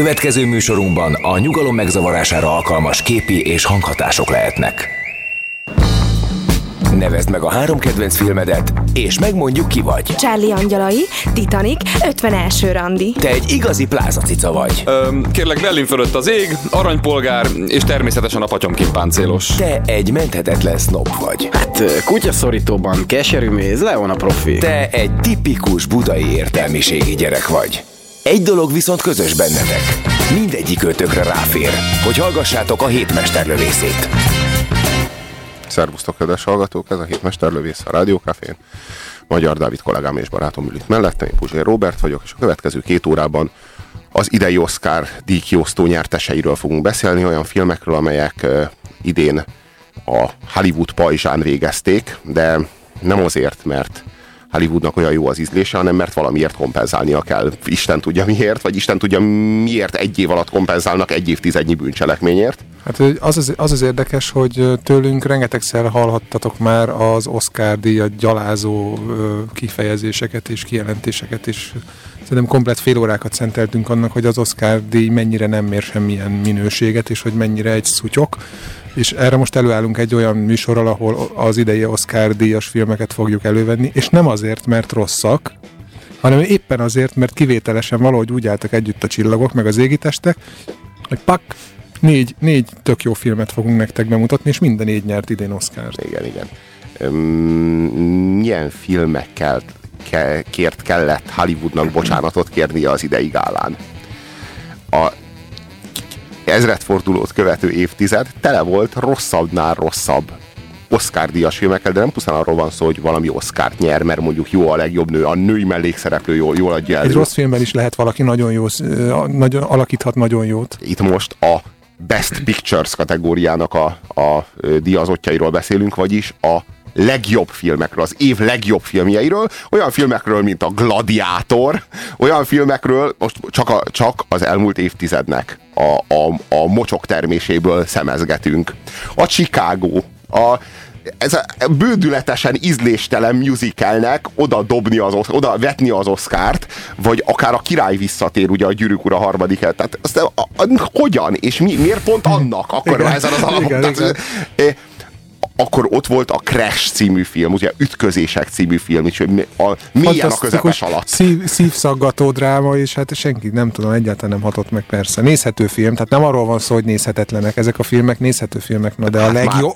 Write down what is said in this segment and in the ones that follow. Következő műsorunkban a nyugalom megzavarására alkalmas képi és hanghatások lehetnek. Nevezd meg a 3 kedvenc filmedet, és megmondjuk, ki vagy. Charlie angyalai, Titanic, 51. randi. Te egy igazi plázacica vagy. Kérlek, Berlin fölött az ég, aranypolgár, és természetesen a patyomkin páncélos. Te egy menthetetlen snob vagy. Hát, kutyaszorítóban keserű méz, Leon a profi. Te egy tipikus budai értelmiségi gyerek vagy. Egy dolog viszont közös bennetek. Mindegyik ötökre ráfér, hogy hallgassátok a hétmesterlövészét. Szervusztok, kedves hallgatók! Ez a hétmesterlövész a Rádiókafén. Magyar Dávid kollégám és barátom ül itt mellettem, én Puzsér Róbert vagyok, és a következő 2 órában az idei Oscar díjkiosztó nyerteseiről fogunk beszélni, olyan filmekről, amelyek idén a Hollywood pajzsán végezték, de nem azért, mert Hollywoodnak olyan jó az ízlése, hanem mert valamiért kompenzálnia kell. Isten tudja miért, vagy Isten tudja miért egy év alatt kompenzálnak egy évtizednyi bűncselekményért. Hát az érdekes, hogy tőlünk rengetegszer hallhattatok már az Oscar-díjat gyalázó kifejezéseket és kijelentéseket, és szerintem komplett fél órákat szenteltünk annak, hogy az Oscar-díj mennyire nem ér semmilyen minőséget, és hogy mennyire egy szutyok. És erre most előállunk egy olyan műsorral, ahol az idei Oscar-díjas filmeket fogjuk elővenni, és nem azért, mert rosszak, hanem éppen azért, mert kivételesen valahogy úgy álltak együtt a csillagok, meg az égitestek, hogy pak, 4 tök jó filmet fogunk nektek bemutatni, és minden 4 nyert idén Oscart. Igen. Milyen filmekkel kellett Hollywoodnak bocsánatot kérnie az idei gálán? A ezredfordulót követő évtized tele volt rosszabbnál rosszabb Oscar-díjas filmekkel, de nem pusztán arról van szó, hogy valami Oscart nyer, mert mondjuk jó a legjobb nő, a női mellékszereplő jól adja elő. Egy rossz filmben is lehet valaki nagyon jó, alakíthat nagyon jót. Itt most a Best Pictures kategóriának a díjazottjairól beszélünk, vagyis a legjobb filmekről, az év legjobb filmjeiről, olyan filmekről, mint a Gladiátor, olyan filmekről, most csak az elmúlt évtizednek a mocsok terméséből szemezgetünk. A Chicago, ez a bődületesen ízléstelen musicalnek oda vetni az Oscart, vagy akár a Király visszatér, ugye a Gyűrűk ura 3. Tehát hogyan, és miért pont annak? Akkor ezen az alapon. Akkor ott volt a Crash című film, ugye Ütközések című film, és milyen a közepes alatt. Szívszaggató dráma, és hát senki nem tudom, egyáltalán nem hatott meg persze. Nézhető film, tehát nem arról van szó, hogy nézhetetlenek ezek a filmek, nézhető filmek, na, de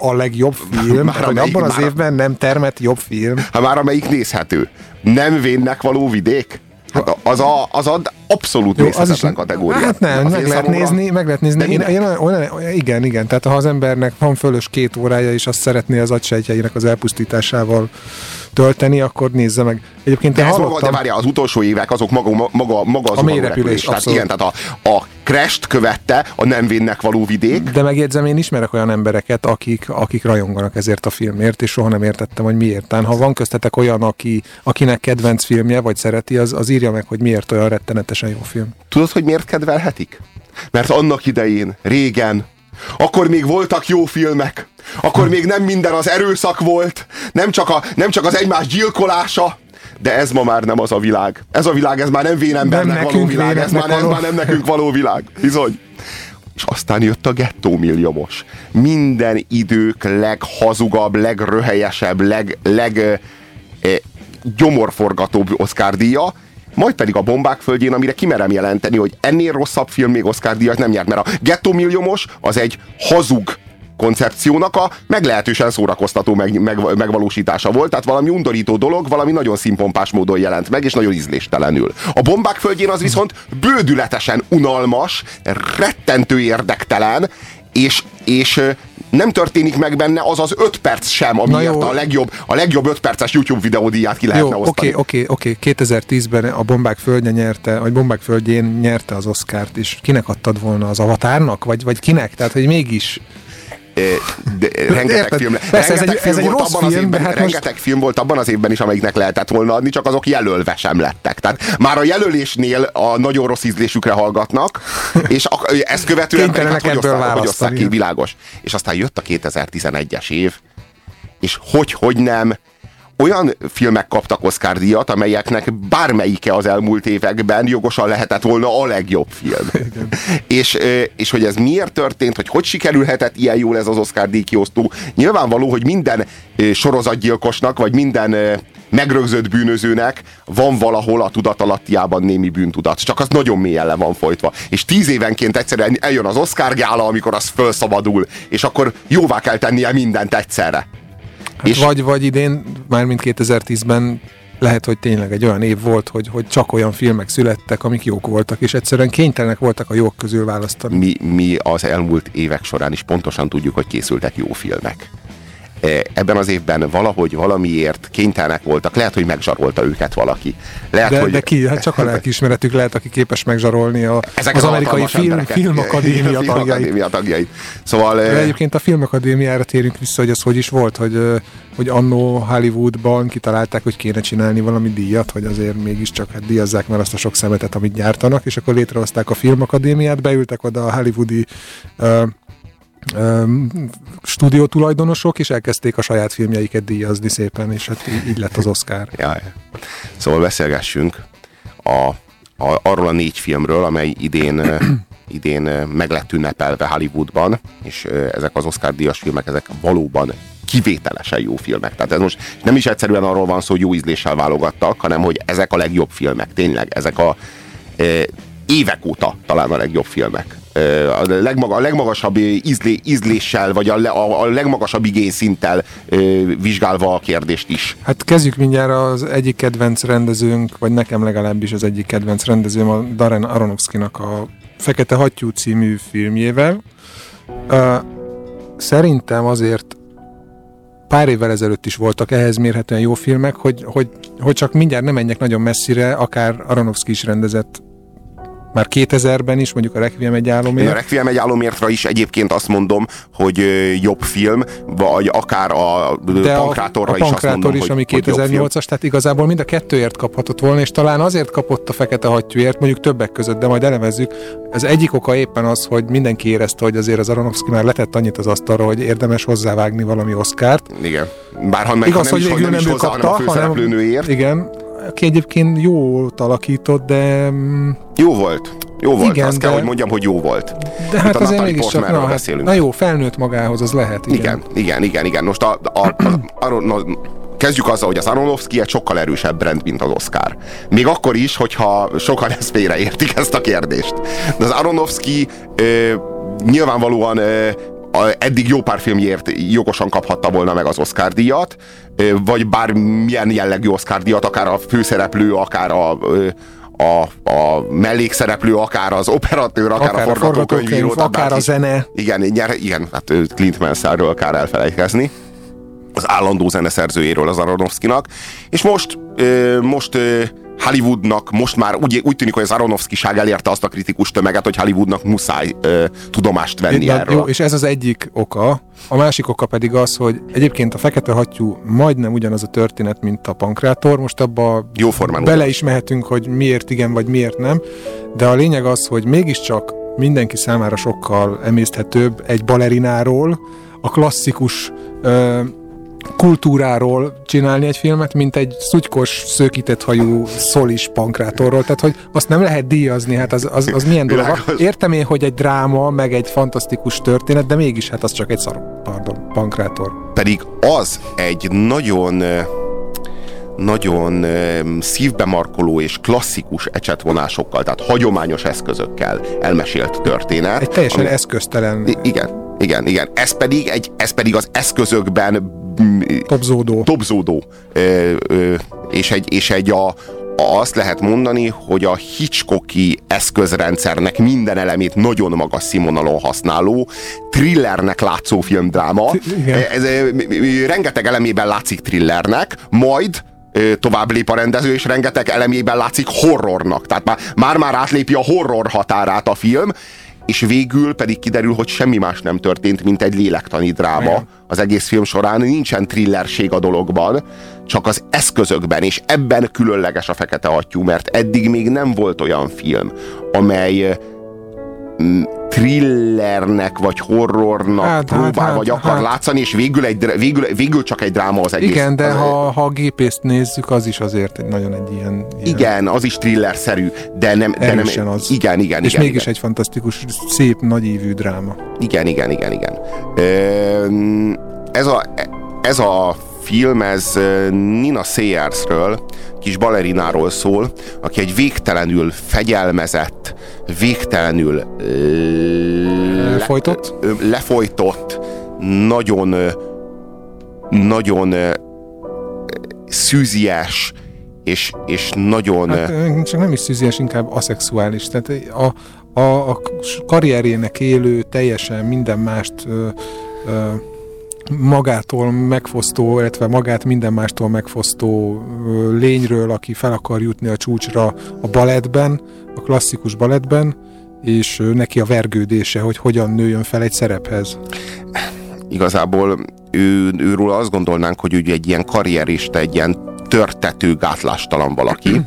a legjobb film, már hogy abban az évben nem termett jobb film. Hát már amelyik nézhető. Nem vénnek való vidék? Hát az abszolút nézhetetlen kategória. Hát nem, meg lehet nézni. Igen, tehát ha az embernek van fölös 2 órája, és azt szeretné az agysejtjeinek az elpusztításával tölteni, akkor nézze meg. Egyébként de várjál, az utolsó évek azok maga az a mélyrepülés. Tehát igen, tehát a Crash-t követte a nem vénnek való vidék. De megjegyzem, én ismerek olyan embereket, akik rajonganak ezért a filmért, és soha nem értettem, hogy miért. Tehát, ha van köztetek olyan, akinek kedvenc filmje, vagy szereti, az írja meg, hogy miért olyan rettenetesen jó film. Tudod, hogy miért kedvelhetik? Mert annak idején, régen, akkor még voltak jó filmek, akkor még nem minden az erőszak volt, nem csak az egymás gyilkolása, de ez ma már nem az a világ. Ez a világ, ez már nem vénembernek való világ, ez már nem nekünk való világ. Bizony. És aztán jött a gettómilliomos. Minden idők leghazugabb, legröhelyesebb, gyomorforgatóbb Oscar-díja, majd pedig a Bombák földjén, amire kimerem jelenteni, hogy ennél rosszabb film még Oscar-díjat nem nyert, mert a gettómilliomos az egy hazug koncepciónak a meglehetősen szórakoztató megvalósítása volt, tehát valami undorító dolog, valami nagyon színpompás módon jelent meg, és nagyon ízléstelenül. A Bombák földjén az viszont bődületesen unalmas, rettentő érdektelen, és nem történik meg benne az az 5 perc sem, amiért a legjobb 5 perces YouTube videódíját ki lehetne osztani. Oké. 2010-ben a Bombák földjén nyerte az Oscart, és kinek adtad volna, az Avatárnak? Vagy kinek? Tehát, hogy mégis... Rengeteg film volt abban az évben is, amelyiknek lehetett volna adni, csak azok jelölve sem lettek. Tehát már a jelölésnél a nagyon rossz ízlésükre hallgatnak, és ezt követően hogy osszák ki, világos. És aztán jött a 2011-es év, és hogy nem, olyan filmek kaptak Oscar-díjat, amelyeknek bármelyike az elmúlt években jogosan lehetett volna a legjobb film. És hogy ez miért történt, hogy sikerülhetett ilyen jól ez az Oscar-díj kiosztó, nyilvánvaló, hogy minden sorozatgyilkosnak, vagy minden megrögzött bűnözőnek van valahol a tudatalattiában némi bűntudat. Csak az nagyon mélyen le van folytva. És 10 évenként egyszerűen eljön az Oscar-gála, amikor az felszabadul, és akkor jóvá kell tennie mindent egyszerre. Hát és vagy idén, mármint 2010-ben lehet, hogy tényleg egy olyan év volt, hogy csak olyan filmek születtek, amik jók voltak, és egyszerűen kénytelenek voltak a jók közül választani. Mi az elmúlt évek során is pontosan tudjuk, hogy készültek jó filmek. Ebben az évben valahogy valamiért kénytelenek voltak. Lehet, hogy megzsarolta őket valaki. Lehet, de ki? Hát csak a lelkiismeretük lehet, aki képes megzsarolni az amerikai filmakadémia tagjait. Szóval, egyébként a filmakadémiára térünk vissza, hogy az hogy is volt, hogy annó Hollywoodban kitalálták, hogy kéne csinálni valami díjat, hogy azért mégiscsak díjazzák már azt a sok szemetet, amit gyártanak, és akkor létrehozták a filmakadémiát, beültek oda a hollywoodi stúdió tulajdonosok, és elkezdték a saját filmjeiket díjazni szépen, és hát így lett az Oscar. Jaj. Szóval beszélgessünk arról a 4 filmről, amely idén meg lett ünnepelve Hollywoodban, és ezek az Oscar-díjas filmek, ezek valóban kivételesen jó filmek. Tehát ez most nem is egyszerűen arról van szó, hogy jó ízléssel válogattak, hanem hogy ezek a legjobb filmek. Tényleg, ezek a évek óta talán a legjobb filmek. A legmagasabb ízléssel, vagy a legmagasabb igényszinttel vizsgálva a kérdést is. Hát kezdjük mindjárt az egyik kedvenc rendezőnk, vagy nekem legalábbis az egyik kedvenc rendezőm, a Darren Aronofsky-nak a Fekete Hattyú című filmjével. Szerintem azért pár évvel ezelőtt is voltak ehhez mérhetően jó filmek, hogy csak mindjárt nem menjek nagyon messzire, akár Aronofsky is rendezett már 2000-ben is, mondjuk a Requiem egy álomért. A Requiem egy álomértra is egyébként azt mondom, hogy jobb film, vagy akár a Pankrátorra is azt mondom, is, ami 2008-as, tehát igazából mind a kettőért kaphatott volna, és talán azért kapott a Fekete Hattyúért, mondjuk többek között, de majd elemezzük. Az egyik oka éppen az, hogy mindenki érezte, hogy azért az Aronofsky már letett annyit az asztalra, hogy érdemes hozzávágni valami Oscárt. Igen. Bárha meg, igaz, ha nem hogy is hozzá, hanem a főszereplőnőért. Igen. Aki egyébként jót alakított, de... Jó volt. Jó volt. Igen, azt kell, hogy mondjam, hogy jó volt. De hát azért mégiscsak, na jó, felnőtt magához, az lehet. Igen. Most kezdjük azzal, hogy az Aronofsky egy sokkal erősebb brand, mint az Oscar. Még akkor is, hogyha sokan ezt félreértik ezt a kérdést. De az Aronofsky nyilvánvalóan... eddig jó pár filmjért jogosan kaphatta volna meg az Oscar-díjat, vagy bármilyen jellegű Oscar-díjat, akár a főszereplő, akár a mellékszereplő, akár az operatőr, akár a forgatókönyvíró, akár a zene. Igen, hát Clint Mansell-ről kell elfelejtkezni. Az állandó zeneszerzőjéről az Aronofskynak. És most Hollywoodnak most már úgy tűnik, hogy az Aronofsky-ság elérte azt a kritikus tömeget, hogy Hollywoodnak muszáj tudomást venni erről. Jó, és ez az egyik oka. A másik oka pedig az, hogy egyébként a Fekete Hattyú majdnem ugyanaz a történet, mint a Pankrátor. Most abba bele is mehetünk, hogy miért igen, vagy miért nem. De a lényeg az, hogy mégiscsak mindenki számára sokkal emészthetőbb egy balerináról, a klasszikus kultúráról csinálni egy filmet, mint egy szutykos, szőkített hajú szolis Pankrátorról. Tehát, hogy azt nem lehet díjazni, hát az milyen dolog. Értem én, hogy egy dráma, meg egy fantasztikus történet, de mégis hát az csak egy Pankrátor. Pedig az egy nagyon szívbemarkoló és klasszikus ecsetvonásokkal, tehát hagyományos eszközökkel elmesélt történet. Egy teljesen eszköztelen. Igen. Ez pedig az eszközökben topzódó. Azt lehet mondani, hogy a Hitchcocki eszközrendszernek minden elemét nagyon magas színvonalon használó, thrillernek látszó filmdráma. Ez rengeteg elemében látszik thrillernek, majd tovább lép a rendező, és rengeteg elemében látszik horrornak. Tehát már átlépi a horror határát a film, és végül pedig kiderül, hogy semmi más nem történt, mint egy lélektani dráma. Igen. Az egész film során nincsen thrillerség a dologban, csak az eszközökben, és ebben különleges a Fekete Hattyú, mert eddig még nem volt olyan film, amely thrillernek, vagy horrornak próbál, vagy akar látszani, és végül csak egy dráma az egész. Igen, de ha a gépészt nézzük, az is azért nagyon egy ilyen... Igen, az is thriller-szerű, de nem... Erősen az. Igen. És mégis egy fantasztikus, szép, nagyívű dráma. Igen. Ez a film, ez Nina Sayersről, kis balerináról szól, aki egy végtelenül fegyelmezett, végtelenül lefolytott, nagyon, nagyon szűzies, és nagyon... Hát, csak nem is szűzies, inkább aszexuális. Tehát a karrierjének élő, teljesen minden mást... magától megfosztó, illetve magát minden mástól megfosztó lényről, aki fel akar jutni a csúcsra a balettben, a klasszikus balettben, és neki a vergődése, hogy hogyan nőjön fel egy szerephez. Igazából őről azt gondolnánk, hogy ő egy ilyen karrierista, egy ilyen törtető, gátlástalan valaki,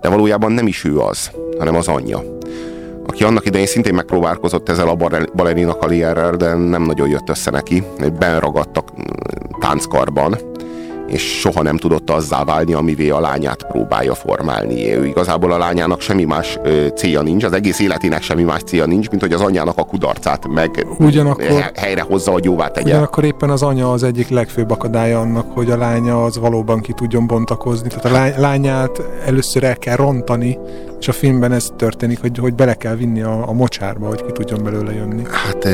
de valójában nem is ő az, hanem az anyja, aki annak idején szintén megpróbálkozott ezzel a balerina karrierrel, de nem nagyon jött össze neki. Benragadtak tánckarban, és soha nem tudott azzá válni, amivé a lányát próbálja formálni. Ő igazából a lányának semmi más célja nincs, az egész életének semmi más célja nincs, mint hogy az anyjának a kudarcát meg helyrehozza, hogy jóvá tegye. Ugyanakkor éppen az anya az egyik legfőbb akadálya annak, hogy a lánya az valóban ki tudjon bontakozni. Tehát a lányát először el kell rontani, és a filmben ez történik, hogy bele kell vinni a mocsárba, hogy ki tudjon belőle jönni. Hát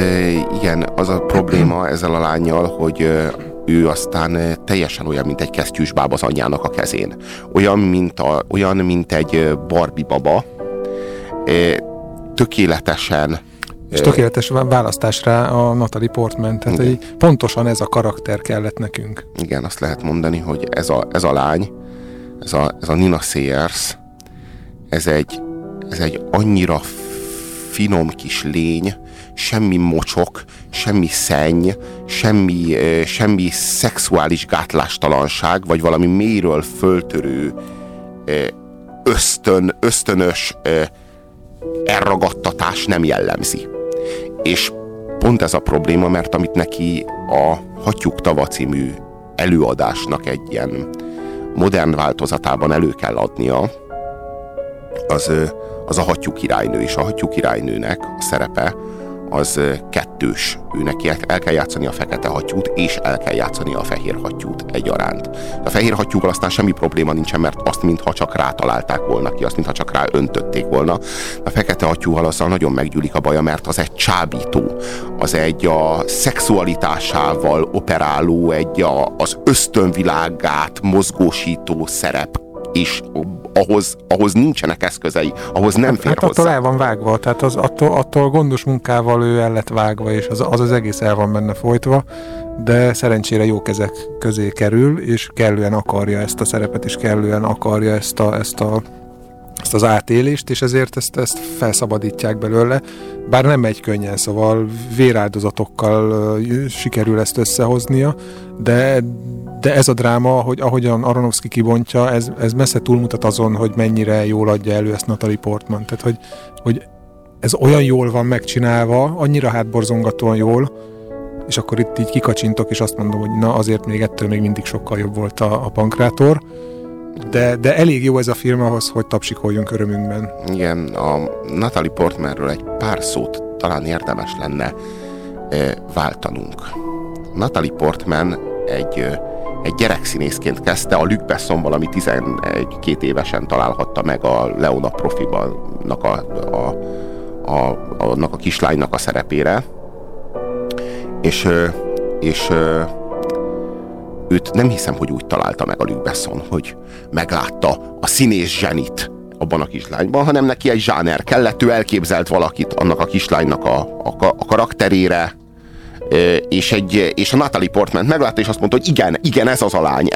igen, az a probléma ezzel a lányjal, hogy ő aztán teljesen olyan, mint egy kesztyűsbáb az anyjának a kezén. Olyan, mint egy Barbie baba. Tökéletesen... És tökéletes választás rá a Natalie Portman. Tehát pontosan ez a karakter kellett nekünk. Igen, azt lehet mondani, hogy ez a lány, ez a Nina Sayers, ez egy annyira finom kis lény, semmi mocsok, semmi szenny, semmi szexuális gátlástalanság, vagy valami mélyről föltörő, ösztönös elragadtatás nem jellemzi. És pont ez a probléma, mert amit neki a Hattyúk tava című előadásnak egy ilyen modern változatában elő kell adnia, az a Hattyú királynő, és a Hattyú királynőnek a szerepe az kettős. Őnek el kell játszani a fekete hattyút, és el kell játszani a fehér hattyút egyaránt. A fehér hattyúkkal aztán semmi probléma nincsen, mert azt mintha csak rátalálták volna ki, azt mintha csak rá öntötték volna. A fekete hattyúval azzal nagyon meggyűlik a baja, mert az egy csábító, az egy a szexualitásával operáló, az ösztönvilágát mozgósító szerep, és ahhoz nincsenek eszközei, ahhoz nem fér hozzá. Attól el van vágva, tehát attól gondos munkával ő el lett vágva, és az egész el van benne folytva, de szerencsére jó kezek közé kerül, és kellően akarja ezt a szerepet, és kellően akarja ezt az átélést, és ezért ezt felszabadítják belőle, bár nem megy könnyen, szóval véráldozatokkal sikerül ezt összehoznia, de ez a dráma, hogy ahogyan Aronofsky kibontja, ez messze túlmutat azon, hogy mennyire jól adja elő ezt Natalie Portman. Tehát, hogy ez olyan jól van megcsinálva, annyira hátborzongatóan jól, és akkor itt így kikacsintok, és azt mondom, hogy na azért még ettől még mindig sokkal jobb volt a Pankrátor, de elég jó ez a film ahhoz, hogy tapsikoljunk örömünkben. Igen, a Natalie Portmanről egy pár szót talán érdemes lenne váltanunk. Natalie Portman egy gyerekszínészként kezdte, a Luc Besson valami 12 évesen találhatta meg a Leona Profibannak annak a kislánynak a szerepére, és őt nem hiszem, hogy úgy találta meg a Luc Besson, hogy meglátta a színész zsenit abban a kislányban, hanem neki egy zsáner kellett, ő elképzelt valakit annak a kislánynak a karakterére, és a Natalie Portman meglátta, és azt mondta, hogy igen, ez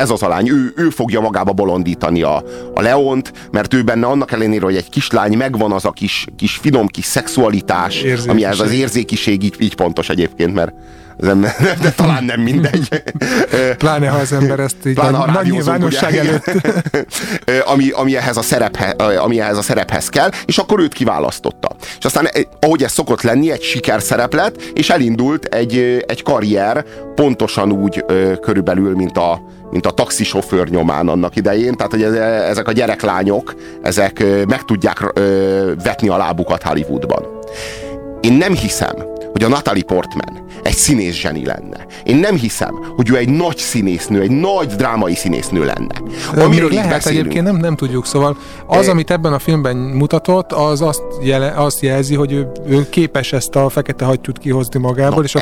az a lány, ő fogja magába bolondítani a Leont, mert ő benne annak ellenére, hogy egy kislány, megvan az a kis finom kis szexualitás, ami ez az érzékiség, így pontos egyébként, mert az ember, de talán nem mindegy. Pláne, ha az ember ezt így nagy nyilvánosság előtt. ami ehhez a szerephez kell, és akkor őt kiválasztotta. És aztán, ahogy ez szokott lenni, egy sikerszereplet, és elindult egy karrier, pontosan úgy körülbelül, mint a taxisofőr nyomán annak idején. Tehát, hogy ezek a gyereklányok, ezek meg tudják vetni a lábukat Hollywoodban. Én nem hiszem, hogy a Natalie Portman egy színész zseni lenne. Én nem hiszem, hogy ő egy nagy színésznő, egy nagy drámai színésznő lenne. Amiről lehet beszélünk. Egyébként nem tudjuk, szóval az, amit ebben a filmben mutatott, az azt jelzi, hogy ő képes ezt a fekete hattyút kihozni magából, és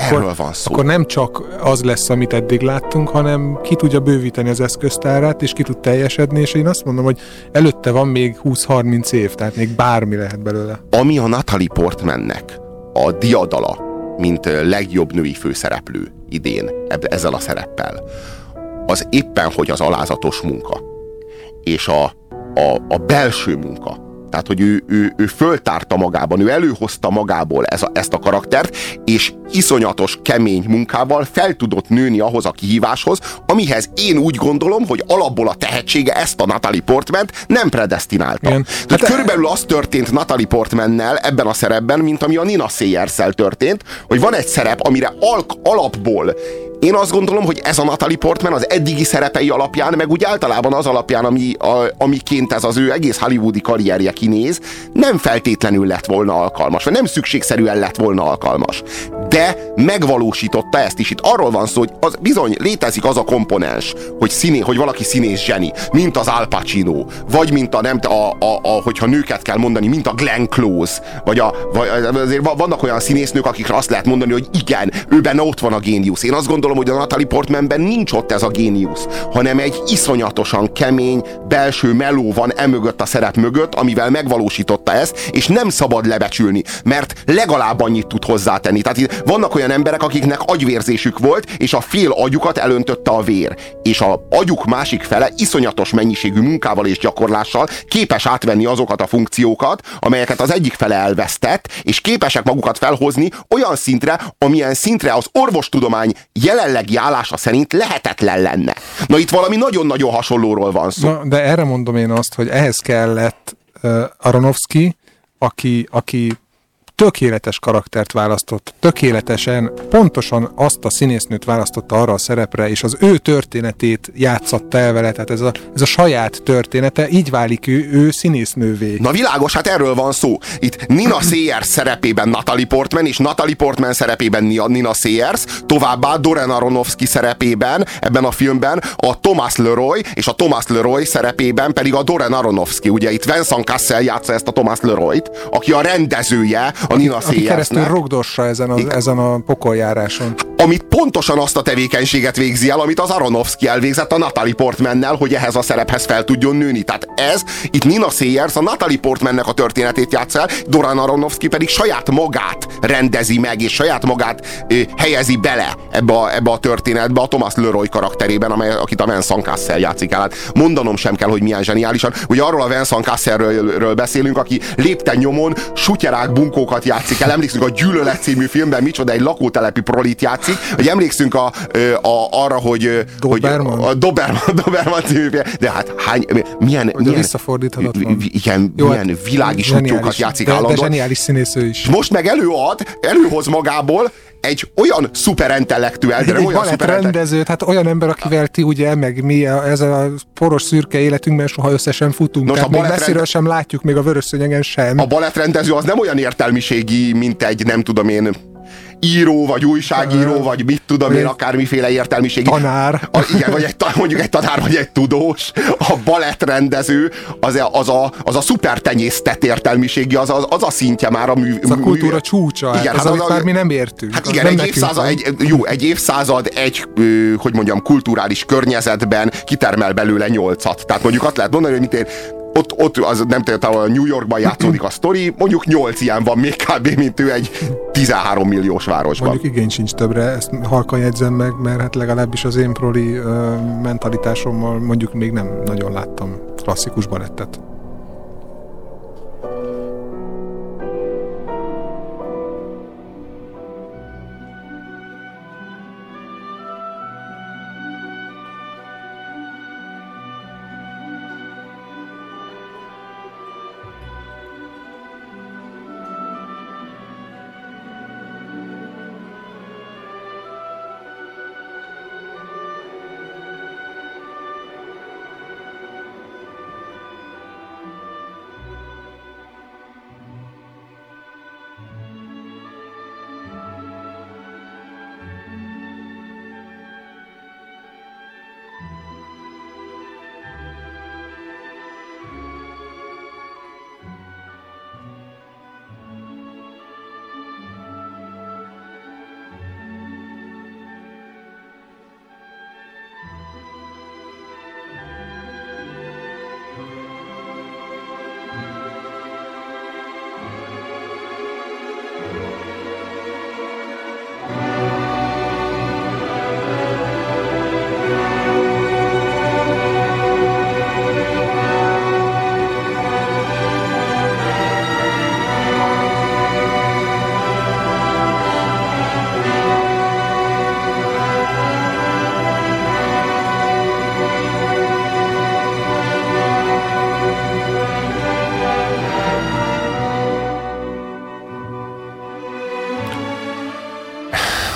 akkor nem csak az lesz, amit eddig láttunk, hanem ki tudja bővíteni az eszköztárát, és ki tud teljesedni, és én azt mondom, hogy előtte van még 20-30 év, tehát még bármi lehet belőle. Ami a Natalie Portmannek a diadala, mint legjobb női főszereplő idén ezzel a szereppel, az éppen hogy az alázatos munka és a belső munka. Tehát, hogy ő föltárta magában, ő előhozta magából ezt a karaktert, és iszonyatos, kemény munkával fel tudott nőni ahhoz a kihíváshoz, amihez én úgy gondolom, hogy alapból a tehetsége ezt a Natalie Portmant nem predesztinálta. Tehát körülbelül az történt Natalie Portmannel ebben a szerepben, mint ami a Nina Sayerszel történt, hogy van egy szerep, amire alapból én azt gondolom, hogy ez a Natalie Portman az eddigi szerepei alapján, meg úgy általában az alapján, amiként ez az ő egész hollywoodi karrierje kinéz, nem feltétlenül lett volna alkalmas, vagy nem szükségszerűen lett volna alkalmas. De megvalósította ezt is. Itt arról van szó, hogy az bizony létezik az a komponens, hogy valaki színész zseni, mint az Al Pacino, vagy mint hogyha nőket kell mondani, mint a Glenn Close, vagy azért vannak olyan színésznők, akikre azt lehet mondani, hogy igen, őben ott van a géniusz. Én azt gondolom, hogy a Natalie Portmanben nincs ott ez a géniusz, hanem egy iszonyatosan kemény, belső meló van emögött a szerep mögött, amivel megvalósította ezt, és nem szabad lebecsülni, mert legalább annyit tud hozzátenni. Tehát vannak olyan emberek, akiknek agyvérzésük volt, és a fél agyukat elöntötte a vér. És az agyuk másik fele iszonyatos mennyiségű munkával és gyakorlással képes átvenni azokat a funkciókat, amelyeket az egyik fele elvesztett, és képesek magukat felhozni olyan szintre, amilyen szintre az orvostudomány jelenlegi állása szerint lehetetlen lenne. Na itt valami nagyon-nagyon hasonlóról van szó. Na, de erre mondom én azt, hogy ehhez kellett Aronofsky, aki tökéletes karaktert választott, tökéletesen, pontosan azt a színésznőt választotta arra a szerepre, és az ő történetét játszatta el vele, tehát ez a saját története, így válik ő színésznővé. Na világos, hát erről van szó. Itt Nina Sayers szerepében Natalie Portman, és Natalie Portman szerepében Nina Sayers, továbbá Darren Aronofsky szerepében, ebben a filmben a Thomas Leroy, és a Thomas Leroy szerepében pedig a Darren Aronofsky. Ugye itt Vincent Cassel játsza ezt a Thomas Leroyt, aki a rendezője a Nina Sayersnek. Aki keresztül rogdossa ezen a pokoljáráson. Amit pontosan azt a tevékenységet végzi el, amit az Aronofsky elvégzett a Natalie Portmannel, hogy ehhez a szerephez fel tudjon nőni. Tehát itt Nina Sayers a Natalie Portmannek a történetét játssza el, Darren Aronofsky pedig saját magát rendezi meg, és saját magát helyezi bele ebbe a történetbe, a Thomas Leroy karakterében, akit a Vincent Cassel játszik el. Hát mondanom sem kell, hogy milyen zseniálisan. Ugye arról a Vincent Casselről beszélünk, aki lépten nyomon sutyerák, bunkókat játszik el. Emlékszünk a Gyűlölet című filmben, micsoda egy lakótelepi prolit játszik, hogy emlékszünk arra, hogy Doberman című, de hát milyen visszafordíthatatlan. Milyen világi sutyókat játszik állandóan. De zseniális színész ő is. Most meg előhoz magából egy olyan szuperintellektuelt, rendezőt, hát olyan ember, akivel ti ugye, meg mi ezen a poros szürke életünkben soha össze sem futunk. Nos, még messziről sem látjuk, még a vörös szőnyegen sem. A balettrendező az nem olyan értelmiségi, mint egy, nem tudom én, író, vagy újságíró, vagy mit tudom én, akármiféle értelmiségi. Tanár. Igen, vagy mondjuk egy tanár, vagy egy tudós. A balettrendező az a szupertenyésztett értelmiségi, az a szintje már a mű. Ez a kultúra csúcsa. Igen, az, amit már mi nem értünk. Hát igen, egy évszázad, hogy mondjam, kulturális környezetben kitermel belőle 8-at. Tehát mondjuk azt lehet mondani, hogy mit ér, ott az nem tudom, a New Yorkban játszódik a sztori, mondjuk 8 ilyen van még kb. Mint ő egy 13 milliós városban. Mondjuk igény sincs többre, ezt halkan jegyzem meg, mert hát legalábbis az én proli mentalitásommal mondjuk még nem nagyon láttam klasszikus balettet.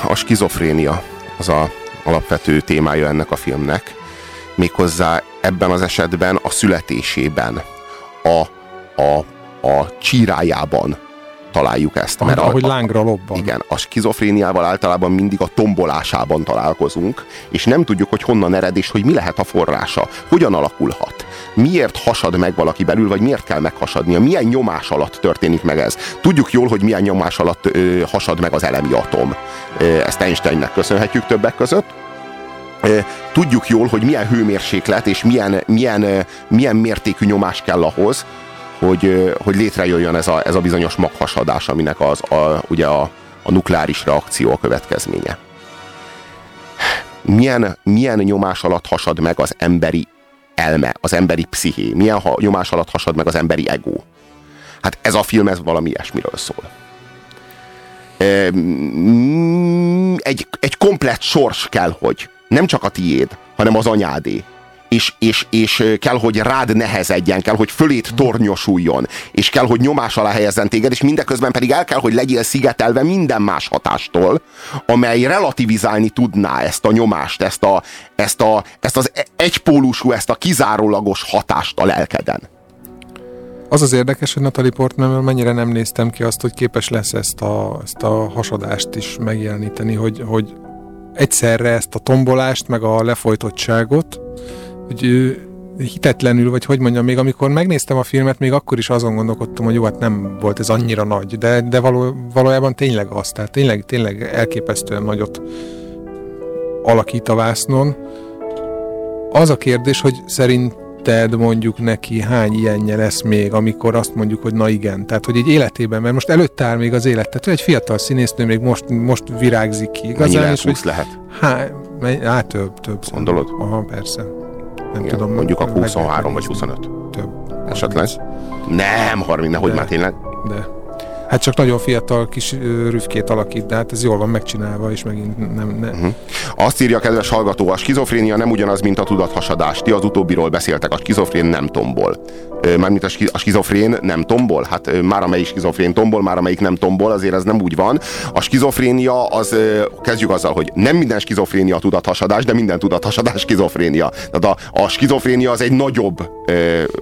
a skizofrénia az a alapvető témája ennek a filmnek. Méghozzá ebben az esetben a születésében, a csírájában találjuk ezt. Mert ahogy lángra lobban. Igen, a skizofréniával általában mindig a tombolásában találkozunk, és nem tudjuk, hogy honnan ered, és hogy mi lehet a forrása, hogyan alakulhat, miért hasad meg valaki belül, vagy miért kell meghasadnia, milyen nyomás alatt történik meg ez. Tudjuk jól, hogy milyen nyomás alatt hasad meg az elemi atom. Ezt Einsteinnek köszönhetjük többek között. Tudjuk jól, hogy milyen hőmérséklet és milyen mértékű nyomás kell ahhoz, hogy létrejöjjön ez a bizonyos maghasadás, aminek ugye a nukleáris reakció a következménye. Milyen nyomás alatt hasad meg az emberi elme, az emberi psziché? Milyen nyomás alatt hasad meg az emberi ego? Hát ez a film, ez valami ilyesmiről szól. Egy komplett sors kell, hogy nem csak a tiéd, hanem az anyádé. És kell, hogy rád nehezedjen, kell, hogy fölét tornyosuljon, és kell, hogy nyomás alá helyezzen téged, és mindeközben pedig el kell, hogy legyél szigetelve minden más hatástól, amely relativizálni tudná ezt a nyomást, ezt az egypólusú, ezt a kizárólagos hatást a lelkeden. Az az érdekes, hogy Natalie Portmanről mennyire nem néztem ki azt, hogy képes lesz ezt a hasadást is megjeleníteni, hogy egyszerre ezt a tombolást, meg a lefolytottságot, hogy hitetlenül, vagy hogy mondjam, még amikor megnéztem a filmet, még akkor is azon gondolkodtam, hogy jó, hát nem volt ez annyira nagy, de valójában tényleg az, tehát tényleg elképesztően nagyot alakít a vásznon. Az a kérdés, hogy szerinted mondjuk neki hány ilyenje lesz még, amikor azt mondjuk, hogy na igen, tehát hogy egy életében, mert most előtt áll még az élet, tehát egy fiatal színésznő még most virágzik ki. Igazán, mennyi lehet, 20 lehet? Hát több. Gondolod? Aha, persze. Nem igen, tudom, mondjuk a 23 vagy 25. Több. Esetleg? Nem, 30, nehogy már tényleg. De. Hát csak nagyon fiatal kis rüfkét alakít, de hát ez jól van megcsinálva, és megint nem. Uh-huh. Azt írja a kedves hallgató, a skizofrénia nem ugyanaz, mint a tudathasadás. Ti az utóbbiról beszéltek, a skizofrén nem tombol. Mármint a skizofrén nem tombol? Hát már amelyik skizofrén tombol, már amelyik nem tombol, azért ez nem úgy van. A skizofrénia az, kezdjük azzal, hogy nem minden skizofrénia a tudathasadás, de minden tudathasadás skizofrénia. Tehát a skizofrénia az egy nagyobb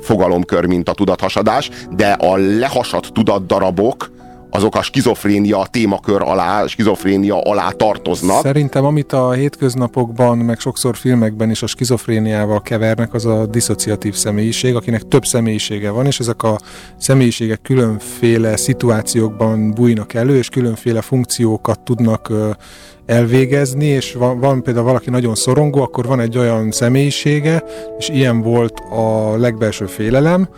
fogalomkör, mint a tudathasadás, de a lehasadt tudatdarabok, azok a skizofrénia témakör alá, skizofrénia alá tartoznak. Szerintem, amit a hétköznapokban, meg sokszor filmekben is a skizofréniával kevernek, az a diszociatív személyiség, akinek több személyisége van, és ezek a személyiségek különféle szituációkban bújnak elő, és különféle funkciókat tudnak elvégezni, és van például valaki nagyon szorongó, akkor van egy olyan személyisége, és ilyen volt a legbelső félelem,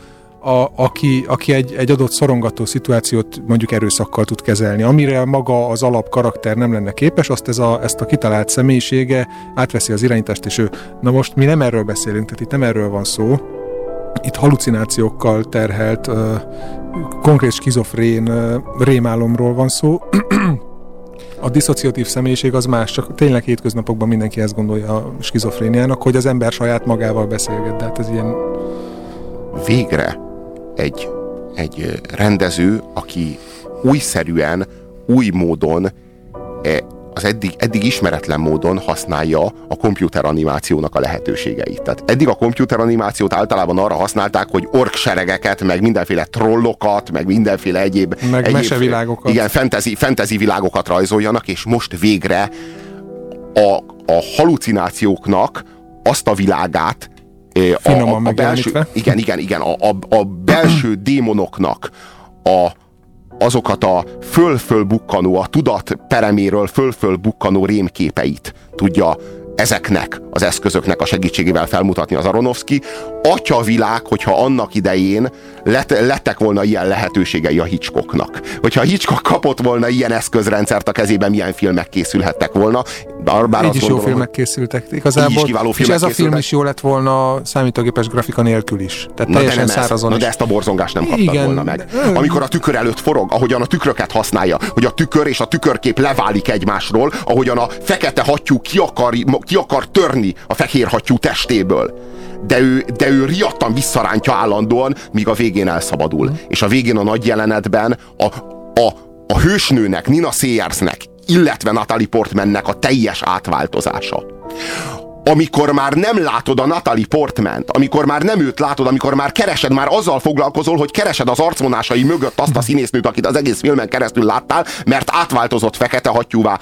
aki egy adott szorongató szituációt mondjuk erőszakkal tud kezelni. Amire maga az alap karakter nem lenne képes, azt ezt a kitalált személyisége átveszi az irányítást, és ő. Na most mi nem erről beszélünk, tehát itt nem erről van szó. Itt hallucinációkkal terhelt, konkrét skizofrén rémálomról van szó. A diszociatív személyiség az más, csak tényleg hétköznapokban mindenki ezt gondolja a skizofréniának, hogy az ember saját magával beszélget, de hát ez ilyen... Végre egy rendező, aki újszerűen, új módon, az eddig ismeretlen módon használja a komputeranimációnak a lehetőségeit. Tehát eddig a komputeranimációt általában arra használták, hogy orkseregeket, meg mindenféle trollokat, meg mindenféle egyéb mesevilágokat. Igen, fantasy világokat rajzoljanak, és most végre a hallucinációknak azt a világát finoman megjelenítve. Igen. A belső démonoknak azokat a fölfölbukkanó, a tudat pereméről fölfölbukkanó rémképeit tudja ezeknek az eszközöknek a segítségével felmutatni az Aronofsky. Atyavilág, hogyha annak idején lettek volna ilyen lehetőségei a Hitchcocknak. Hogyha a Hitchcock kapott volna ilyen eszközrendszert a kezében, milyen filmek készülhettek volna. Bár így is gondolom, jó filmek készültek. Igazából, így is kiváló filmek készültek. És ez a film is jó lett volna számítógépes grafika nélkül is. Tehát teljesen szárazon is. De ezt a borzongást nem kaptak volna meg. Amikor a tükör előtt forog, ahogyan a tükröket használja, hogy a tükör és a tükörkép leválik egymásról, ahogyan a fekete hattyú ki akar törni a fehér hattyú testéből. De ő riadtan visszarántja állandóan, míg a végén elszabadul. És a végén a nagy jelenetben a hősnőnek, Nina Sayersnek illetve Natalie Portmannek a teljes átváltozása. Amikor már nem látod a Natalie Portmant, amikor már nem őt látod, amikor már keresed, már azzal foglalkozol, hogy keresed az arcvonásai mögött azt a színésznőt, akit az egész filmen keresztül láttál, mert átváltozott fekete hattyúvá,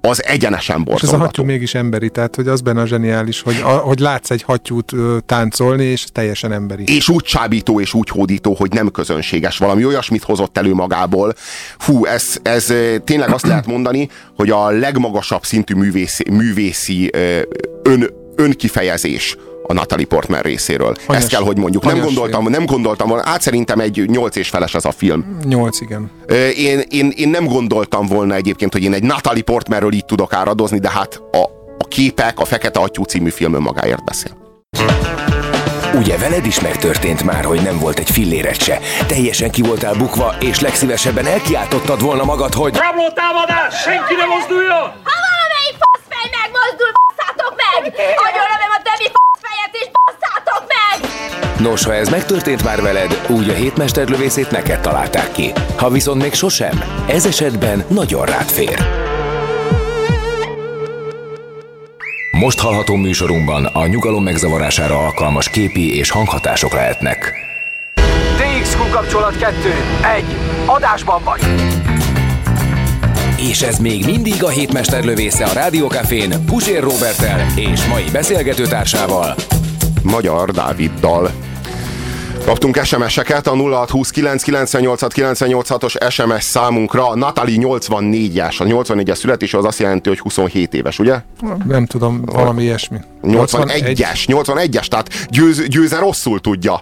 az egyenesen borzongató. És ez a hattyú mégis emberi, tehát hogy az benne a zseniális, hogy látsz egy hattyút táncolni, és teljesen emberi. És úgy csábító, és úgy hódító, hogy nem közönséges. Valami olyasmit hozott elő magából. Fú, ez tényleg azt lehet mondani, hogy a legmagasabb szintű művészi önkifejezés a Natalie Portman részéről. Hanyas, ezt kell, hogy mondjuk. Nem gondoltam volna. Át szerintem egy 8 és feles ez a film. 8, igen. Én nem gondoltam volna egyébként, hogy én egy Natalie Portmanről így tudok áradozni, de hát a képek, a Fekete Hattyú című film önmagáért beszél. Ugye veled is megtörtént már, hogy nem volt egy filléret se. Teljesen ki voltál bukva, és legszívesebben elkiáltottad volna magad, hogy... Rabló támadás! Senki ne mozduljon! Ha valamelyik faszfej megmozdul, basszátok meg! Agyonlövöm a demi faszfejet, és basszátok meg! Nos, ha ez megtörtént már veled, úgy a hétmesterlövészét neked találták ki. Ha viszont még sosem, ez esetben nagyon rád fér. Most hallható műsorunkban a nyugalom megzavarására alkalmas képi és hanghatások lehetnek. TXQ kapcsolat 2-1. Adásban vagy! És ez még mindig a hétmester lövésze a Rádiókafén Puzsér Róberttel és mai beszélgetőtársával, Magyar Dáviddal. Kaptunk SMS-eket a 0629 98 986-os SMS számunkra. Natalie 84-es. A 84-es születés az azt jelenti, hogy 27 éves, ugye? Nem tudom, valami ilyesmi. 81-es, tehát győze rosszul tudja.